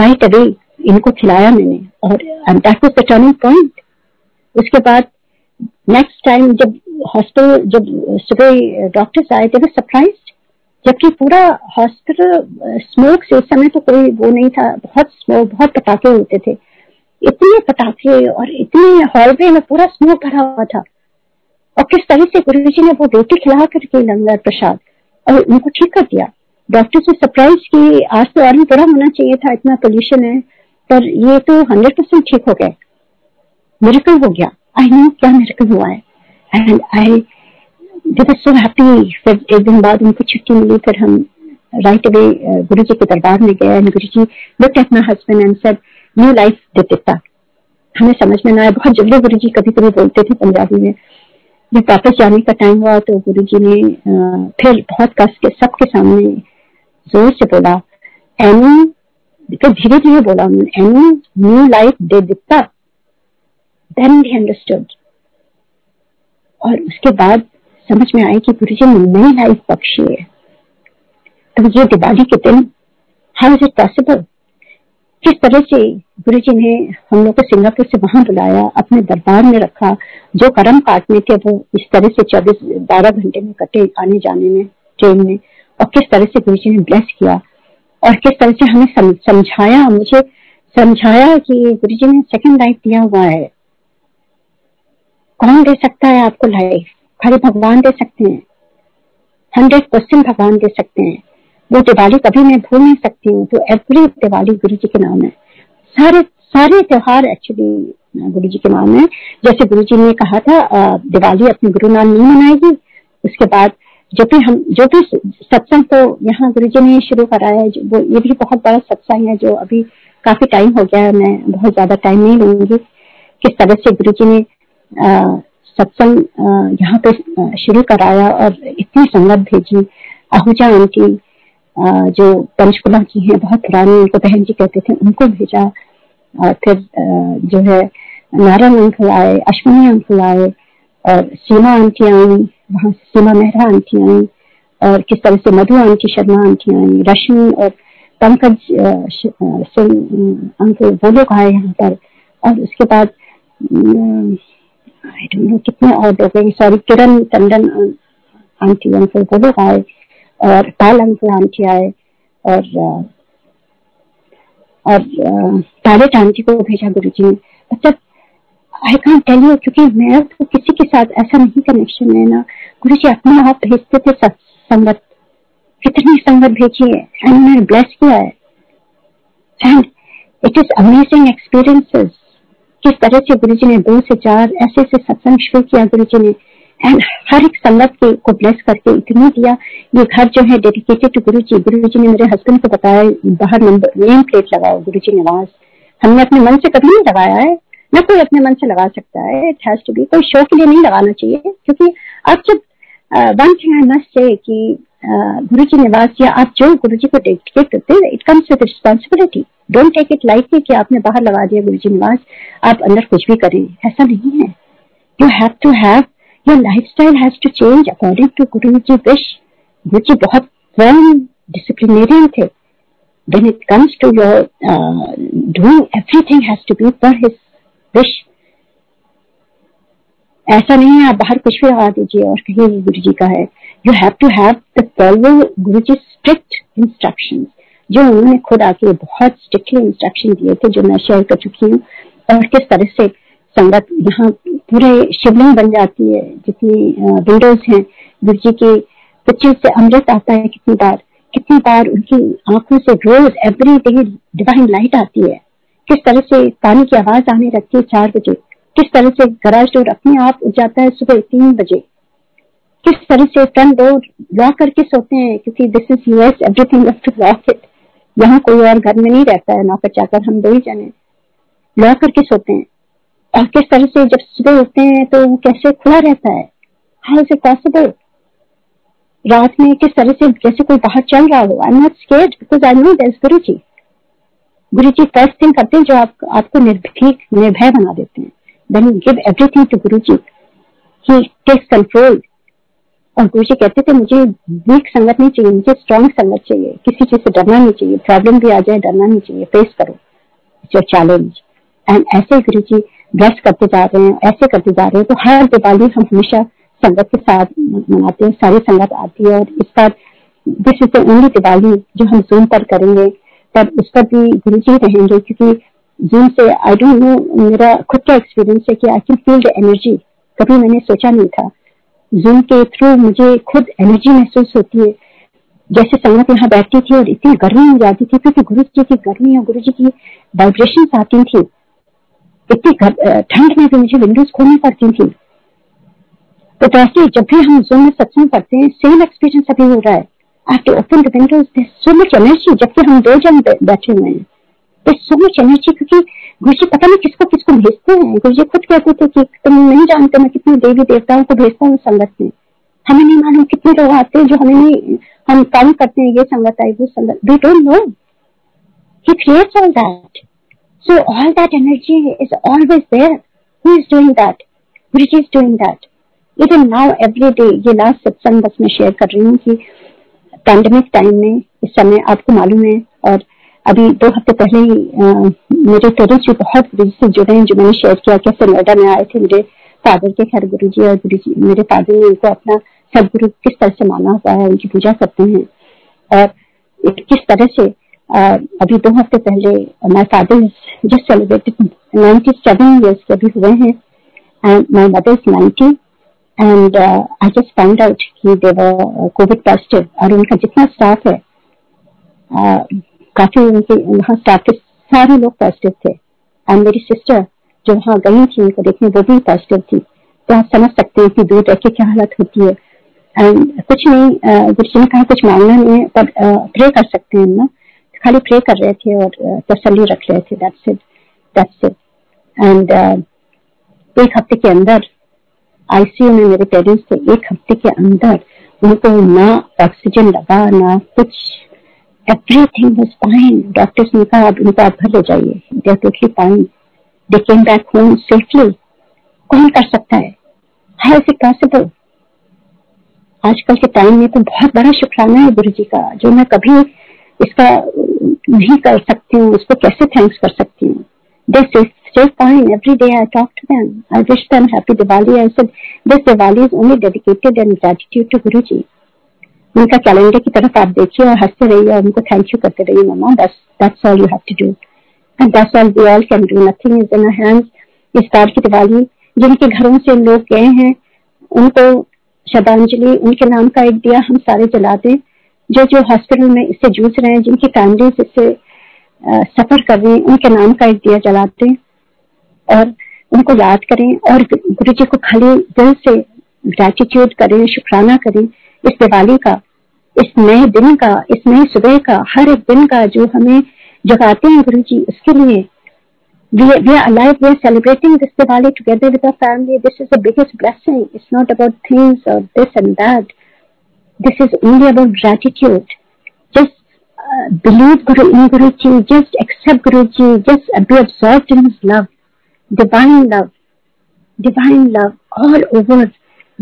राइट अवे इनको खिलाया मैंने और that was the turning point. उसके बाद नेक्स्ट टाइम जब हॉस्पिटल, जब सुबह डॉक्टर्स आए थे वे सरप्राइज्ड, जबकि पूरा हॉस्पिटल स्मोक से, इस समय तो कोई वो नहीं था, बहुत स्मोक, बहुत पटाखे होते थे, इतने पटाखे और इतने हॉलवे में पूरा स्मोक भरा हुआ था। और किस तरह से गुरु जी ने वो रोटी खिला करके लंगर प्रसाद और उनको ठीक कर दिया। डॉक्टर्स ने सरप्राइज की, आज तो और भी बुरा होना चाहिए था, इतना पोल्यूशन है, पर ये तो हंड्रेड परसेंट ठीक हो गए, मेरेकल हो गया। आई नो क्या मेरेकल हुआ है। And I, they were so happy. फिर एक दिन बाद उनको छुट्टी मिली, फिर हम राइट अवे गुरु जी के दरबार में गए। गुरु जी looked at my husband and said, "New life देता।" हमें समझ में ना आया, बहुत जल्दी गुरु जी कभी कभी बोलते थे पंजाबी में। जब वापस जाने का टाइम हुआ तो गुरु जी ने फिर बहुत कस के सबके सामने जोर से बोला, "एनी," फिर धीरे धीरे बोला उन्होंने, "एनी न्यू लाइफ दे दिता।" Then they understood. और उसके बाद समझ में आए कि गुरुजी ने नई लाइफ बख्शी है। तो ये दिवाली के दिन हाउ इज इट पॉसिबल, किस तरह से गुरुजी ने हम लोग को सिंगापुर से वहां बुलाया, अपने दरबार में रखा। जो कर्म काटने थे वो इस तरह से चौबीस बारह घंटे में कटे आने जाने में ट्रेन में, और किस तरह से गुरुजी ने ब्लेस किया और किस तरह से हमें समझाया, मुझे समझाया कि गुरुजी ने सेकेंड लाइफ दिया हुआ है। कौन दे सकता है आपको लाइफ? खाली भगवान दे सकते हैं, हंड्रेड परसेंट भगवान दे सकते हैं। वो दिवाली कभी मैं भूल नहीं सकती हूँ, तो एवरी दिवाली गुरु जी के नाम है। सारे सारे त्योहार एक्चुअली गुरु जी के नाम है। जैसे गुरु जी ने कहा था दिवाली अपने गुरु नाम नहीं मनाएगी। उसके बाद जो भी हम जो भी सत्संग को यहाँ गुरु जी ने शुरू कराया है, वो ये भी बहुत बड़ा सत्संग है जो अभी काफी टाइम हो गया है, मैं बहुत ज्यादा टाइम नहीं लूंगी। किस तरह से गुरु जी ने Uh, सत्संग uh, यहाँ पे uh, शुरू कराया और इतनी संगत भेजी। आहूजा आंटी uh, जो पंचकुला की है, बहुत पुरानी, उनको बहन जी कहते थे, उनको भेजा। और फिर uh, जो है नारायण अंकल आए, अश्विनी अंकल आए और सीमा आंटी आई, वहाँ सीमा मेहरा आंटी आई, और किस तरह से मधु आंटी, शर्मा आंटी आई, रश्मि और पंकज सिंह अंकल, वो लोग आए यहाँ पर। और उसके बाद uh, I don't know, कितने और लोग हैं, sorry Kiran Tandon aunty uncle वो लोग आए और पाल अंकल आंटी आए और और पायलट आंटी को भेजा गुरुजी ने। मतलब आई कैन टेल यू, क्योंकि मैं तो किसी के साथ ऐसा नहीं कनेक्शन है ना। गुरु जी अपने आप भेजते थे संगत, कितनी संगत भेजी है एंड उन्होंने ब्लेस किया है and it is amazing experiences. किस तरह से गुरु जी ने दो से चार ऐसे ऐसे सत्संग शुरू किया गुरु जी ने एंड हर एक संगत के को ब्लेस करके इतनी दिया। ये घर जो है डेडिकेटेड टू गुरु जी। गुरु जी ने मेरे हस्बैंड को बताया बाहर नेम प्लेट लगाओ गुरु जी निवास। हमने अपने मन से कभी नहीं लगाया है, ना कोई अपने मन से लगा सकता है। इट हैज टू बी, कोई शो के लिए नहीं लगाना चाहिए। क्योंकि आप जब one thing I must say कि गुरु जी निवास या आप जो गुरु जी को डेडिकेट करते हैं it comes with responsibility. Don't take it lightly कि आपने बाहर लगा दिया गुरु जी निवास, आप अंदर कुछ भी करें, ऐसा नहीं है। You have to have your lifestyle has to change according to Guruji's wish. Guruji बहुत firm disciplinarian थे. When it comes to your uh, doing, everything has to be per his wish. ऐसा नहीं है आप बाहर कुछ भी लगा दीजिए और कहीं गुरुजी का है। You have to have the follow Guruji's strict instructions. जो उन्होंने खुद आके बहुत strictly instruction दिए थे, जो मैं शेयर कर चुकी हूँ। और किस तरह से संगत यहाँ पूरे शिवलिंग बन जाती है, जितनी विंडोज हैं गुरु जी की पिक्चर से अमृत आता है। कितनी बार कितनी बार उनकी आंखों से रोज एवरी डे डिवाइन लाइट आती है। किस तरह से पानी की आवाज आने लगती है चार बजे, किस तरह से गराज डोर अपने आप उठ जाता है सुबह तीन बजे, किस तरह से फ्रंट डोर लॉक करके सोते हैं क्योंकि this is US, everything has to lock it. यहाँ कोई और घर में नहीं रहता है, नौकर चाकर हम दो ही जने लॉक करके सोते हैं। और किस तरह से जब सुबह उठते हैं तो वो कैसे खुला रहता है, हाउ इज इट पॉसिबल। रात में किस तरह से जैसे कोई बाहर चल रहा हो, I am not scared because I know that's Guruji. Guruji first thing करते हैं जो आप, आपको निर्भीक निर्भय बना देते हैं। Then you give everything to Guruji, he takes control. और गुरुजी कहते थे मुझे वीक संगत नहीं चाहिए, मुझे स्ट्रॉन्ग संगत चाहिए। किसी चीज से डरना नहीं चाहिए, प्रॉब्लम भी आ जाए डरना नहीं चाहिए, फेस करो जो चैलेंज। एंड ऐसे गुरुजी ब्लेस करते जा रहे हैं, ऐसे करते जा रहे हैं। तो हर दिवाली हम हमेशा संगत के साथ मनाते हैं, सारी संगत आती है। और इस बार this is the only Diwali जो हम जूम पर करेंगे, पर उस पर भी गुरु जी रहेंगे। क्योंकि जूम से आई डोंट नो, मेरा खुद का एक्सपीरियंस है कि I can feel the energy. कभी मैंने सोचा नहीं था, जूम के थ्रू मुझे खुद एनर्जी महसूस होती है। जैसे संगत यहाँ बैठती थी और इतनी गर्मी हो जाती थी क्योंकि गुरु जी की गर्मी और गुरु जी की वाइब्रेशन आती थी। इतनी ठंड में भी मुझे विंडोज खोलनी पड़ती थी। तो वैसे जब भी हम जूम में सत्संग करते हैं सेम एक्सपीरियंस अभी हो रहा है। I have to open the windows, there's so much energy, जबकि हम दो जन बैठे हुए हैं, there's so much energy, क्योंकि गुरु जी पता नहीं किसको किसको भेजते हैं। गुरु जी खुद कहते थे कि तुम नहीं जानते मैं कितने देवी देवताओं को भेजता हूँ संगत में, हमें नहीं मालूम कितने लोग आते हैं जो हमें नहीं, हम काम करते हैं ये संगत आई वो संगत, we don't know, he creates all that. So all that energy is always there. Who is doing that? Guruji is doing that. Even now, every day, ये last सत्संग बस मैं शेयर कर रही हूँ कि पैंडेमिक टाइम में इस समय आपको मालूम है, और अभी दो हफ्ते पहले ही मेरे पेरेंट्स भी बहुत गुरु जी से जुड़े हैं, जो मैंने शेयर किया कैसे नोएडा में आए थे मेरे फादर के घर गुरु जी, और गुरु जी मेरे फादर ने उनको अपना सदगुरु किस तरह से माना हुआ है, उनकी पूजा करते हैं। और किस तरह से Uh, अभी दो हफ्ते पहले my father just celebrated ninety-seven years के अभी हुए हैं and my mother is ninety and I just found out कि दे वर कोविड पॉजिटिव। और उनका जितना स्टाफ है uh, काफी उनके वहाँ स्टाफ के सारे लोग पॉजिटिव थे एंड मेरी सिस्टर जो वहाँ गई थी उनको देखने वो भी पॉजिटिव थी। तो आप समझ सकते हैं कि दूर रह के क्या हालत होती है। एंड कुछ नहीं, गुरु जी ने कहा कुछ मांगना नहीं है, पर प्रे कर सकते हैं ना, खाली प्रे कर रहे थे और तसल्ली रख रहे थे, that's it, that's it. And, uh, एक हफ्ते के अंदर आईसीयू में मेरे पेरेंट्स थे। एक हफ्ते के अंदर उनको ना ऑक्सीजन लगा ना कुछ, एवरीथिंग वाज फाइन। डॉक्टर्स ने कहा अब उनको आप घर ले जाइए, they are totally fine, they came back home safely. कौन कर सकता है, हाउ इज इट पॉसिबल। आजकल के टाइम में तो बहुत बड़ा शुक्राना है गुरु जी का, जो मैं कभी इसका नहीं कर सकती हूँ, उसको कैसे थैंक्स कर सकती हूँ। This is so fine. Every day I talk to them. I wish them happy Diwali. I said this Diwali is only dedicated and gratitude to Guruji. उनका कैलेंडर की तरफ आप देखिए और हंसते रहिए और उनको थैंक यू करते रहिए, मम्मा that's that's all you have to do and that's all we all can do. Nothing is in our hands. इस बार की दिवाली जिनके घरों से लोग गए हैं उनको श्रद्धांजलि उनके नाम का एक दिया हम सारे जला दें। जो जो हॉस्पिटल में इससे जूझ रहे हैं, जिनकी फैमिलीज इससे सफर कर रहे हैं, उनके नाम का एक दिया जला दें और उनको याद करें और गुरु जी को खाली दिल से ग्रेटिट्यूड करें, शुक्राना करें इस दिवाली का, इस नए दिन का, इस नए सुबह का, हर एक दिन का जो हमें जगाते हैं गुरु जी। उसके लिए We, we are alive, we are celebrating this Diwali together with our family. This is the biggest blessing. It's not about things or this and that. This is only about gratitude. Just uh, believe Guru in Guruji, just accept Guruji, just be absorbed in his love, divine love, divine love all over.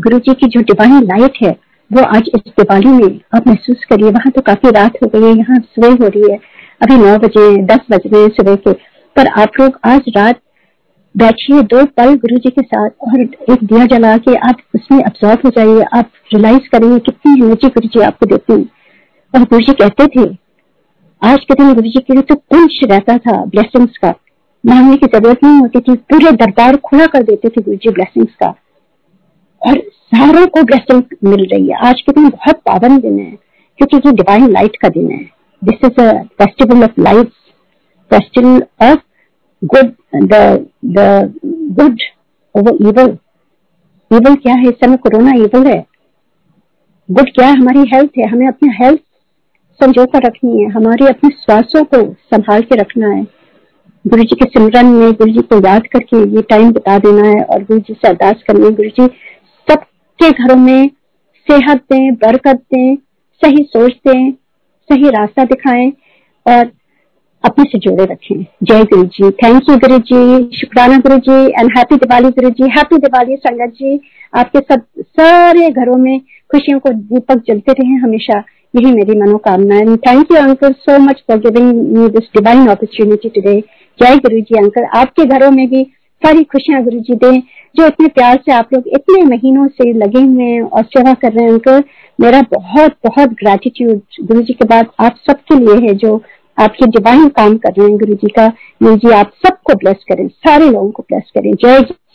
Guruji की जो divine light है वो आज इस दिवाली में आप महसूस करिए। वहाँ तो काफी रात हो गई है, यहाँ सुबह हो रही है, अभी नौ बजे दस बज रहे हैं सुबह के, पर आप लोग आज रात बैठिए दो पल गुरु जी के साथ और एक दिया जला के आप उसमें अब्सॉर्ब हो जाइए। आप रियलाइज करेंगे कितनी एनर्जी गुरु जी आपको देते हैं। और गुरु जी कहते थे आज के दिन गुरु जी के लिए तो कुंश रहता था ब्लेसिंग्स का, मांगने की जरूरत नहीं होती थी, पूरे दरबार खुला कर देते थे गुरु जी ब्लेसिंग्स का और सारों को ब्लेसिंग मिल रही है। आज के दिन बहुत पावन दिन है क्योंकि ये डिवाइन लाइट का दिन है। This is a festival of light, festival of good, the the good over evil. Evil क्या है इस समय? कोरोना evil है। गुड क्या है? हमारी हेल्थ है, हमें अपनी हेल्थ संजो कर रखनी है, हमारे अपने श्वासों को संभाल के रखना है। गुरु जी के सिमरन में गुरु जी को याद करके ये टाइम बिता देना है और गुरु जी से अरदास करनी, गुरु जी सबके घरों में सेहत दें, बरकत दें, सही सोच दें, सही रास्ता दिखाएं और अपने से जोड़े रखें। जय गुरु जी, थैंक यू गुरु जी, शुक्राना गुरु ji and happy Diwali Guru ji, happy Diwali. संगत जी आपके सब सारे घरों में खुशियों को दीपक जलते रहें हमेशा, यही मेरी मनोकामना है। Thank you uncle so much for giving me this divine opportunity today. जय गुरु जी अंकल, आपके घरों में भी सारी खुशियां गुरु जी दें जो इतने प्यार से आप लोग इतने महीनों से लगे हुए हैं और सेवा कर रहे हैं। अंकल मेरा बहुत बहुत ग्रेटिट्यूड गुरु जी के बाद आप सबके लिए है जो आपके डिवाइन काम कर रहे हैं। गुरु जी का गुरु जी आप सबको ब्लेस करें, सारे लोगों को ब्लेस करें। जय